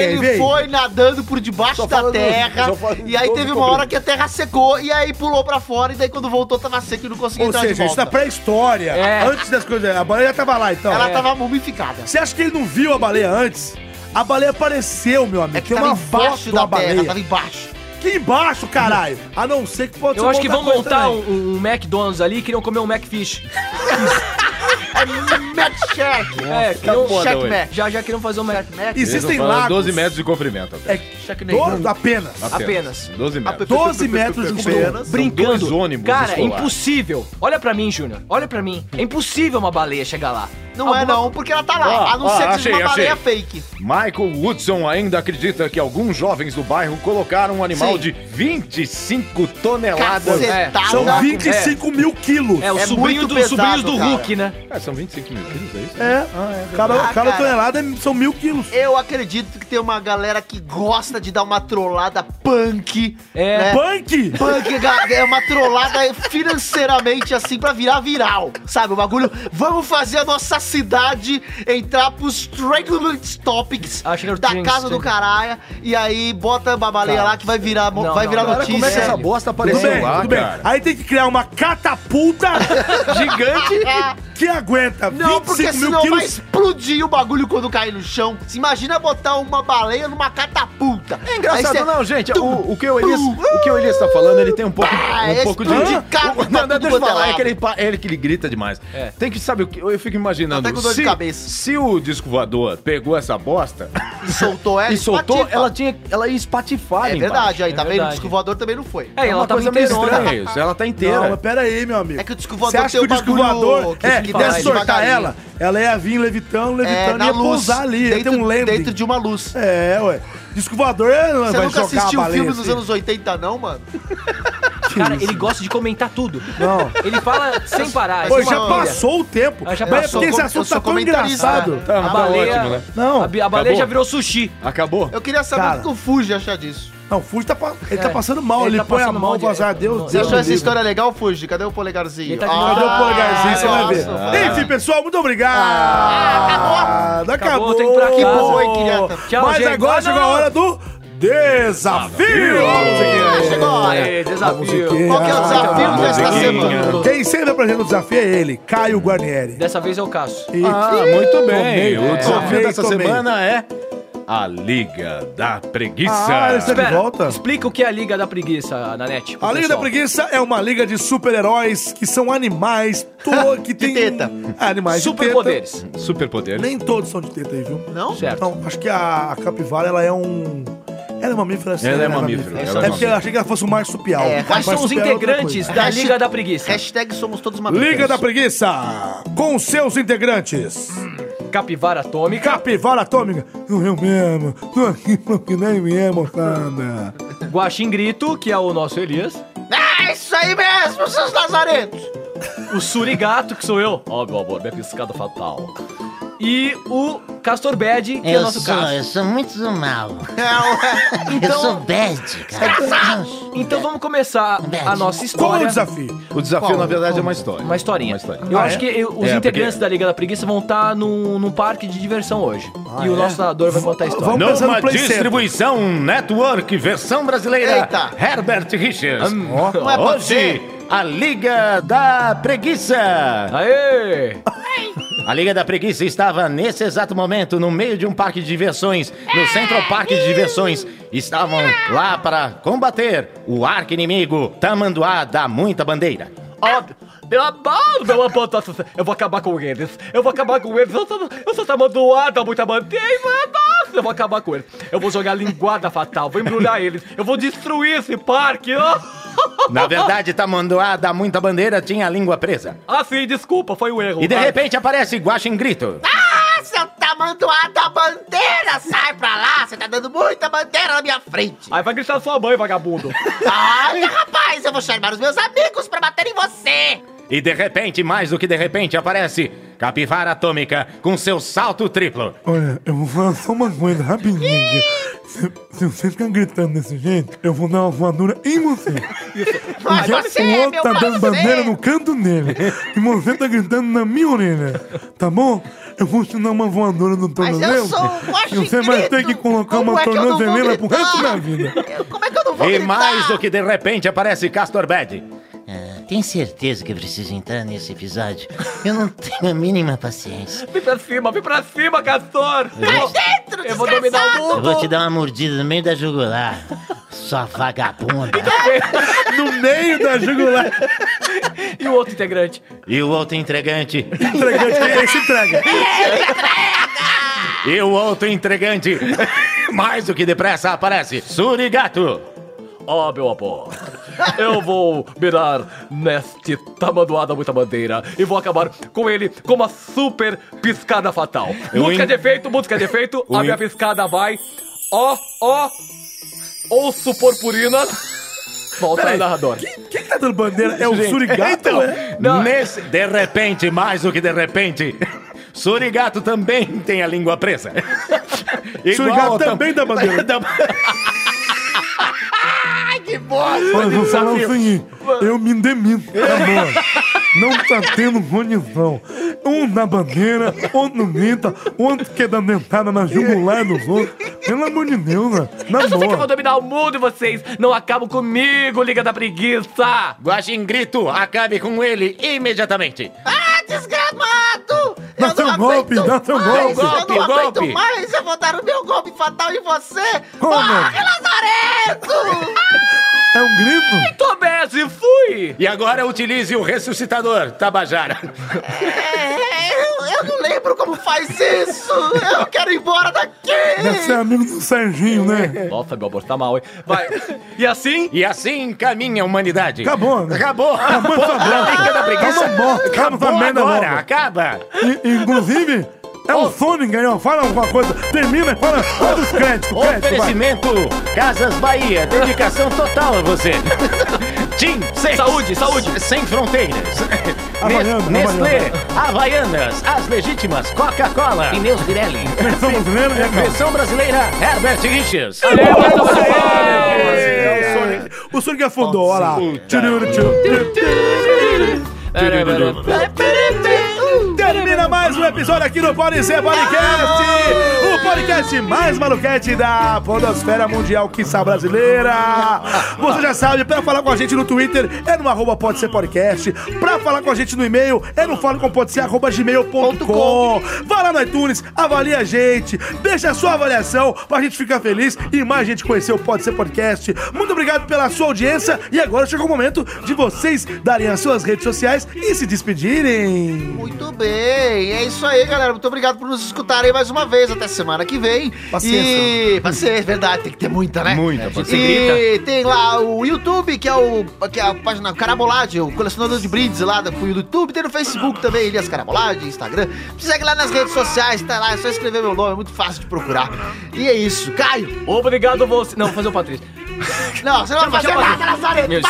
Ele foi nadando por debaixo da terra. E aí teve uma hora que a terra secou. E aí pulou pra fora. E daí quando voltou tava seco e não conseguiu entrar de volta. Ou seja, isso na pré-história. Antes das coisas... A baleia tava lá, então. Ela tava mumificada. Você acha que ele não viu a baleia antes? A baleia apareceu, meu amigo. É que tem uma foto da baleia. Tava embaixo. Que embaixo, caralho? A não ser que pode ser. Eu acho que vão montar um McDonald's ali e queriam comer um McFish. McShack. É, queriam um Shack Mac. Já queriam fazer um Mac Mac. Existem lagos. 12 metros de comprimento. É, Shack Mac. Apenas. 12 metros. 12 metros de comprimento. Brincando. Cara, é impossível. Olha pra mim, Júnior. Olha pra mim. É impossível uma baleia chegar lá. Não é não, porque ela tá lá, a não ser que seja uma baleia fake. Michael Woodson ainda acredita que alguns jovens do bairro colocaram um animal de 25 toneladas. São 25 mil quilos. É, os sobrinhos do Hulk, né? É, são 25 mil quilos, é isso? É. Cada tonelada são 1.000 quilos. Eu acredito que tem uma galera que gosta de dar uma trollada punk. É. Punk? Punk é uma trollada financeiramente, assim, pra virar viral. Sabe, o bagulho, vamos fazer a nossa cidade entrar pros Strangling Topics da casa do caralho, e aí bota a baleia lá que vai virar, notícia. Como é que essa bosta apareceu lá, cara? Aí tem que criar uma catapulta gigante que aguenta 25 mil quilos? Não, porque senão vai explodir o bagulho quando cair no chão. Se imagina botar uma baleia numa catapulta. É engraçado, não, gente. O que o Elias tá falando, ele tem um pouco de... Não, deixa eu falar, é que ele grita demais. Tem que saber, eu fico imaginando, se o disco voador pegou essa bosta... E soltou ela, ela ia espatifar. É verdade, aí tá vendo? O disco voador também não foi. É uma coisa meio estranha isso, ela tá inteira. Não, mas pera aí, meu amigo. É que o disco voador tem o bagulho... que deve soltar ela, ela ia vir levitando, ia pousar ali, ia ter um lembro. Dentro de uma luz. É, ué. Disco voador não vai chocar a baleia. Você nunca assistiu filmes dos anos 80, não, mano? Cara, ele gosta de comentar tudo. Não. Ele fala sem parar. Pô, já passou o tempo. Mas porque esse assunto tá tão engraçado. A baleia... Ótimo, né? Não. A baleia já virou sushi. Acabou. Eu queria saber o que o Fuji acha disso. Não, o Fuji tá passando mal, ele põe a mão, graças a Deus. Você achou essa história legal, Fuji? Cadê o polegarzinho? Cadê o polegarzinho? Você vai ver. Enfim, pessoal, muito obrigado. Acabou. Tem que ir pra casa. Tchau, gente. Mas agora chegou a hora do... Desafio! Chegou! Aê, desafio! Qual que é o desafio desta semana? Quem sempre apresenta o desafio é ele, Caio Guarnieri. Dessa vez é o Cássio. Muito bem! O desafio dessa semana é... A Liga da Preguiça. Ah, está de volta? Explica o que é a Liga da Preguiça, Nanete. A Liga da Preguiça é uma liga de super-heróis que são animais que tem... de teta. Animais superpoderes. De teta. Superpoderes. Nem todos são de teta aí, viu? Não? Certo. Então, acho que a capivara, ela é um... Ela é mamífera, assim. Ela é mamífera. É porque eu achei que ela fosse um marsupial. Quais são os integrantes da Liga da Preguiça? Hashtag somos todos mamíferos. Liga da Preguiça, com seus integrantes. Capivara Atômica. Capivara Atômica. Não, eu mesmo. Tô aqui porque nem me é, moçada. Guaxingrito, que é o nosso Elias. É isso aí mesmo, seus lazaretos. O Surigato, que sou eu. Ó, meu amor, minha piscada fatal. E o Castor Bad, que é o nosso caso. Eu sou muito do mal. Então, eu sou bad, cara. Então vamos começar a nossa história. Qual é o desafio? O desafio, na verdade, é uma história. Uma historinha. Eu acho que os integrantes da Liga da Preguiça vão estar num parque de diversão hoje. E o nosso narrador vai contar a história. Numa distribuição network versão brasileira. Eita. Herbert Richards. Hoje, a Liga da Preguiça. Aê! A Liga da Preguiça estava, nesse exato momento, no meio de um parque de diversões, no Central Park de Diversões. Estavam lá para combater o arqui-inimigo Tamanduá da Muita Bandeira. Eu vou acabar com eles. Eu sou Tamanduá da Muita Bandeira. Eu vou acabar com eles. Eu vou jogar a linguada fatal. Vou embrulhar eles. Eu vou destruir esse parque. Na verdade, Tamanduá da Muita Bandeira tinha a língua presa. Ah, sim, desculpa, foi um erro. E de repente aparece Guaxingrito. Ah, seu Tamanduá da Bandeira, sai pra lá, você tá dando muita bandeira na minha frente. Aí vai gritar sua mãe, vagabundo. Olha, rapaz, eu vou chamar os meus amigos pra bater em você. E de repente, mais do que de repente, aparece Capivara Atômica com seu salto triplo. Olha, eu vou falar só uma coisa rapidinho. Se você ficar gritando desse jeito, eu vou dar uma voadura em você. Mas você, o outro tá dando bandeira no canto dele. E você tá gritando na minha orelha. Tá bom? Eu vou te dar uma voadora no tornozelo. E você vai ter que colocar uma tornozeleira pro resto da vida. Como é que eu não vou gritar? E mais do que de repente aparece Castor Bad. Tem certeza que eu preciso entrar nesse episódio? Eu não tenho a mínima paciência. Vem pra cima, Castor! Vai dentro, desgraçado! Eu vou dominar o mundo! Eu vou te dar uma mordida no meio da jugular. Sua vagabunda! No meio da jugular! E o outro integrante? Ele se entrega! E o outro integrante? Mais do que depressa aparece Surigato! Ó, meu amor! Eu vou mirar neste Tamanduá da Muita Bandeira e vou acabar com ele com uma super piscada fatal. Música de efeito, a minha piscada vai. Osso purpurina. Volta aí, narrador. Quem tá dando bandeira? É o Surigato? Então, de repente, mais do que de repente, Surigato também tem a língua presa. Surigato também dá bandeira. Que bosta! Eu me demito, amor. Não tá tendo condição. Um na bandeira, outro no mita, outro que dá dentada na jugular dos outros. Pelo amor de Deus, né? Eu só sei que eu vou dominar o mundo e vocês não acabam comigo, Liga da Preguiça! Guaxingrito, acabe com ele imediatamente. desgramado! Dá seu golpe, dá seu golpe! Eu não aguento mais, eu vou dar o meu golpe fatal em você! Morre, Lazareto! É um grifo? Tomé, se fui! E agora utilize o ressuscitador, Tabajara. Eu não lembro como faz isso! Eu quero ir embora daqui! Deve ser amigo do Serginho, né? Nossa, meu amor, tá mal, hein? Vai! E assim? E assim caminha a humanidade! Acabou! Acabou! Acabou! Acabou agora! Acaba! Inclusive... É o Sonic, ganhou. Fala alguma coisa. Termina e fala todos os créditos. Oferecimento vai. Casas Bahia. Dedicação total a você. Tim, saúde, saúde. Sem fronteiras. Havaianas, Nestlé, Havaianas, as legítimas, Coca-Cola, Pneus Pirelli. Versão brasileira, versão brasileira, Herbert Richards. O Sonic afundou, olha lá. Termina mais um episódio aqui no Pode Ser Podcast, o podcast mais maluquete da podosfera mundial, quiçá brasileira. Você já sabe, pra falar com a gente no Twitter é no @PodeSerPodcast, pra falar com a gente no e-mail é no falacompodser@gmail.com. Vai lá no iTunes, avalia a gente, deixa a sua avaliação pra gente ficar feliz e mais gente conhecer o Pode Ser Podcast. Muito obrigado pela sua audiência e agora chegou o momento de vocês darem as suas redes sociais e se despedirem. Muito bem. É isso aí, galera. Muito obrigado por nos escutarem mais uma vez. Até semana que vem. Paciência. Paciência, verdade. Tem que ter muita, né? Muita. Você grita. Tem lá o YouTube, que é a página Carabolade, o colecionador de brindes lá do YouTube. Tem no Facebook também, Elias Carabolade, Instagram. Me segue lá nas redes sociais, tá lá. É só escrever meu nome, é muito fácil de procurar. E é isso. Caio. Obrigado você. Não, vou fazer o Patrício. Não, você não vai fazer nada, Lazareto. Meu,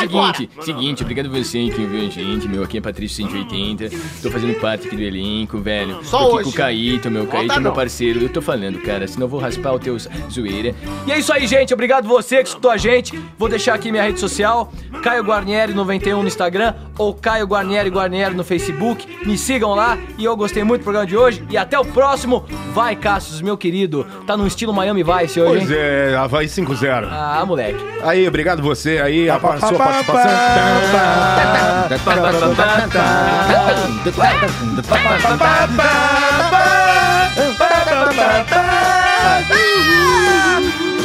seguinte, obrigado você que viu a gente, meu. Aqui é Patrício 180. Tô fazendo parte aqui do elenco, velho. Só tô aqui hoje. Com o Caíto, meu. Caíto é meu parceiro. Eu tô falando, cara, senão eu vou raspar o teu zoeira. E é isso aí, gente. Obrigado você que escutou a gente. Vou deixar aqui minha rede social: Caio Guarnieri 91 no Instagram ou Caio Guarnieri no Facebook. Me sigam lá. E eu gostei muito do programa de hoje. E até o próximo. Vai, Cassius, meu querido. Tá no estilo Miami Vice hoje, hein? Pois é, Havaí 5-0. Ah, moleque. Aí, obrigado você aí, a sua participação.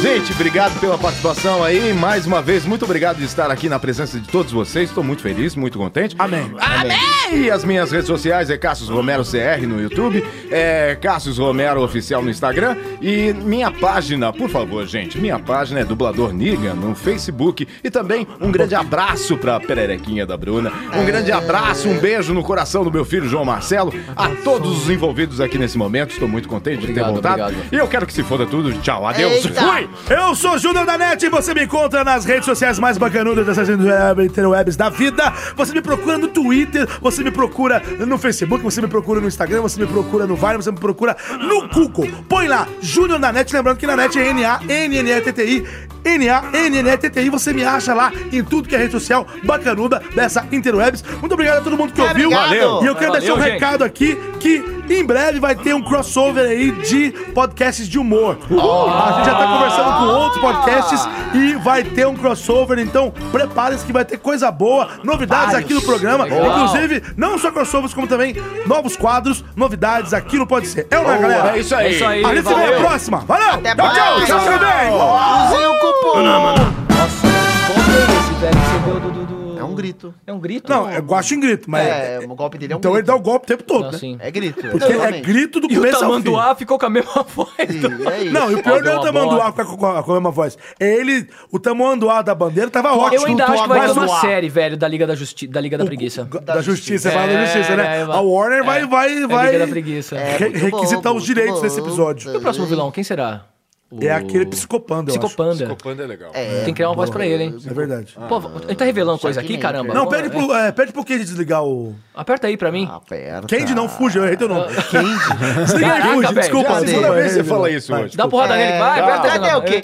Gente, obrigado pela participação aí. Mais uma vez, muito obrigado de estar aqui na presença de todos vocês. Estou muito feliz, muito contente. Amém. Amém. E as minhas redes sociais é Cassius Romero CR no YouTube, é Cassius Romero Oficial no Instagram. E minha página, por favor, gente, minha página é Dublador Niga no Facebook. E também um grande abraço pra pererequinha da Bruna. Um grande abraço, um beijo no coração do meu filho João Marcelo. A todos os envolvidos aqui nesse momento. Estou muito contente de ter voltado. Obrigado. E eu quero que se foda tudo. Tchau, adeus. Eita. Fui! Eu sou Júnior da NET e você me encontra nas redes sociais mais bacanudas dessas interwebs da vida. Você me procura no Twitter, você me procura no Facebook, você me procura no Instagram, você me procura no Vine, você me procura no Google. Põe lá, Júnior da NET, lembrando que na NET é N-A-N-N-E-T-T-I. Você me acha lá em tudo que é rede social bacanuda dessa interwebs. Muito obrigado a todo mundo que ouviu. Valeu. E eu quero deixar um recado aqui que... em breve vai ter um crossover aí de podcasts de humor. A gente já tá conversando com outros podcasts e vai ter um crossover, então prepare-se que vai ter coisa boa, novidades aqui no programa. Legal. Inclusive, não só crossovers, como também novos quadros, novidades aqui no Pode Ser. É uma galera. É isso aí. A gente se vê na próxima. Valeu! Até tchau, tchau, tchau, tchau. Usei o cupom. Nossa, qual é esse velho? É um grito. É um grito? Não, é grito, mas... é, o golpe dele é um grito. Então ele dá o golpe o tempo todo, não, né? É grito. Porque é grito do começo ao fim. E o Tamanduá ficou com a mesma voz. Sim, é isso. Não, e o pior não é o Tamanduá ficar com a mesma voz. Ele, o Tamanduá da bandeira tava ótimo. Eu ainda acho que vai ter uma série, velho, da Liga da Justiça. Da Liga da Preguiça. Da Justiça, vai da Justiça, né? A Warner vai... Liga da Preguiça. Requisitar os direitos nesse episódio. E o próximo vilão, quem será? É aquele psicopanda, eu acho. Psicopanda é legal. Tem que criar uma voz pra ele, hein? É verdade. Pô, ele tá revelando coisa aqui, caramba. Não, pede pro Candy desligar o... Aperta aí pra mim. Aperta. Candy não, fuja, eu errei teu nome. Candy? Desliga aí, fuja, desculpa. Toda vez você fala isso hoje. Dá porrada nele, vai. Aperta aí. Cadê o quê?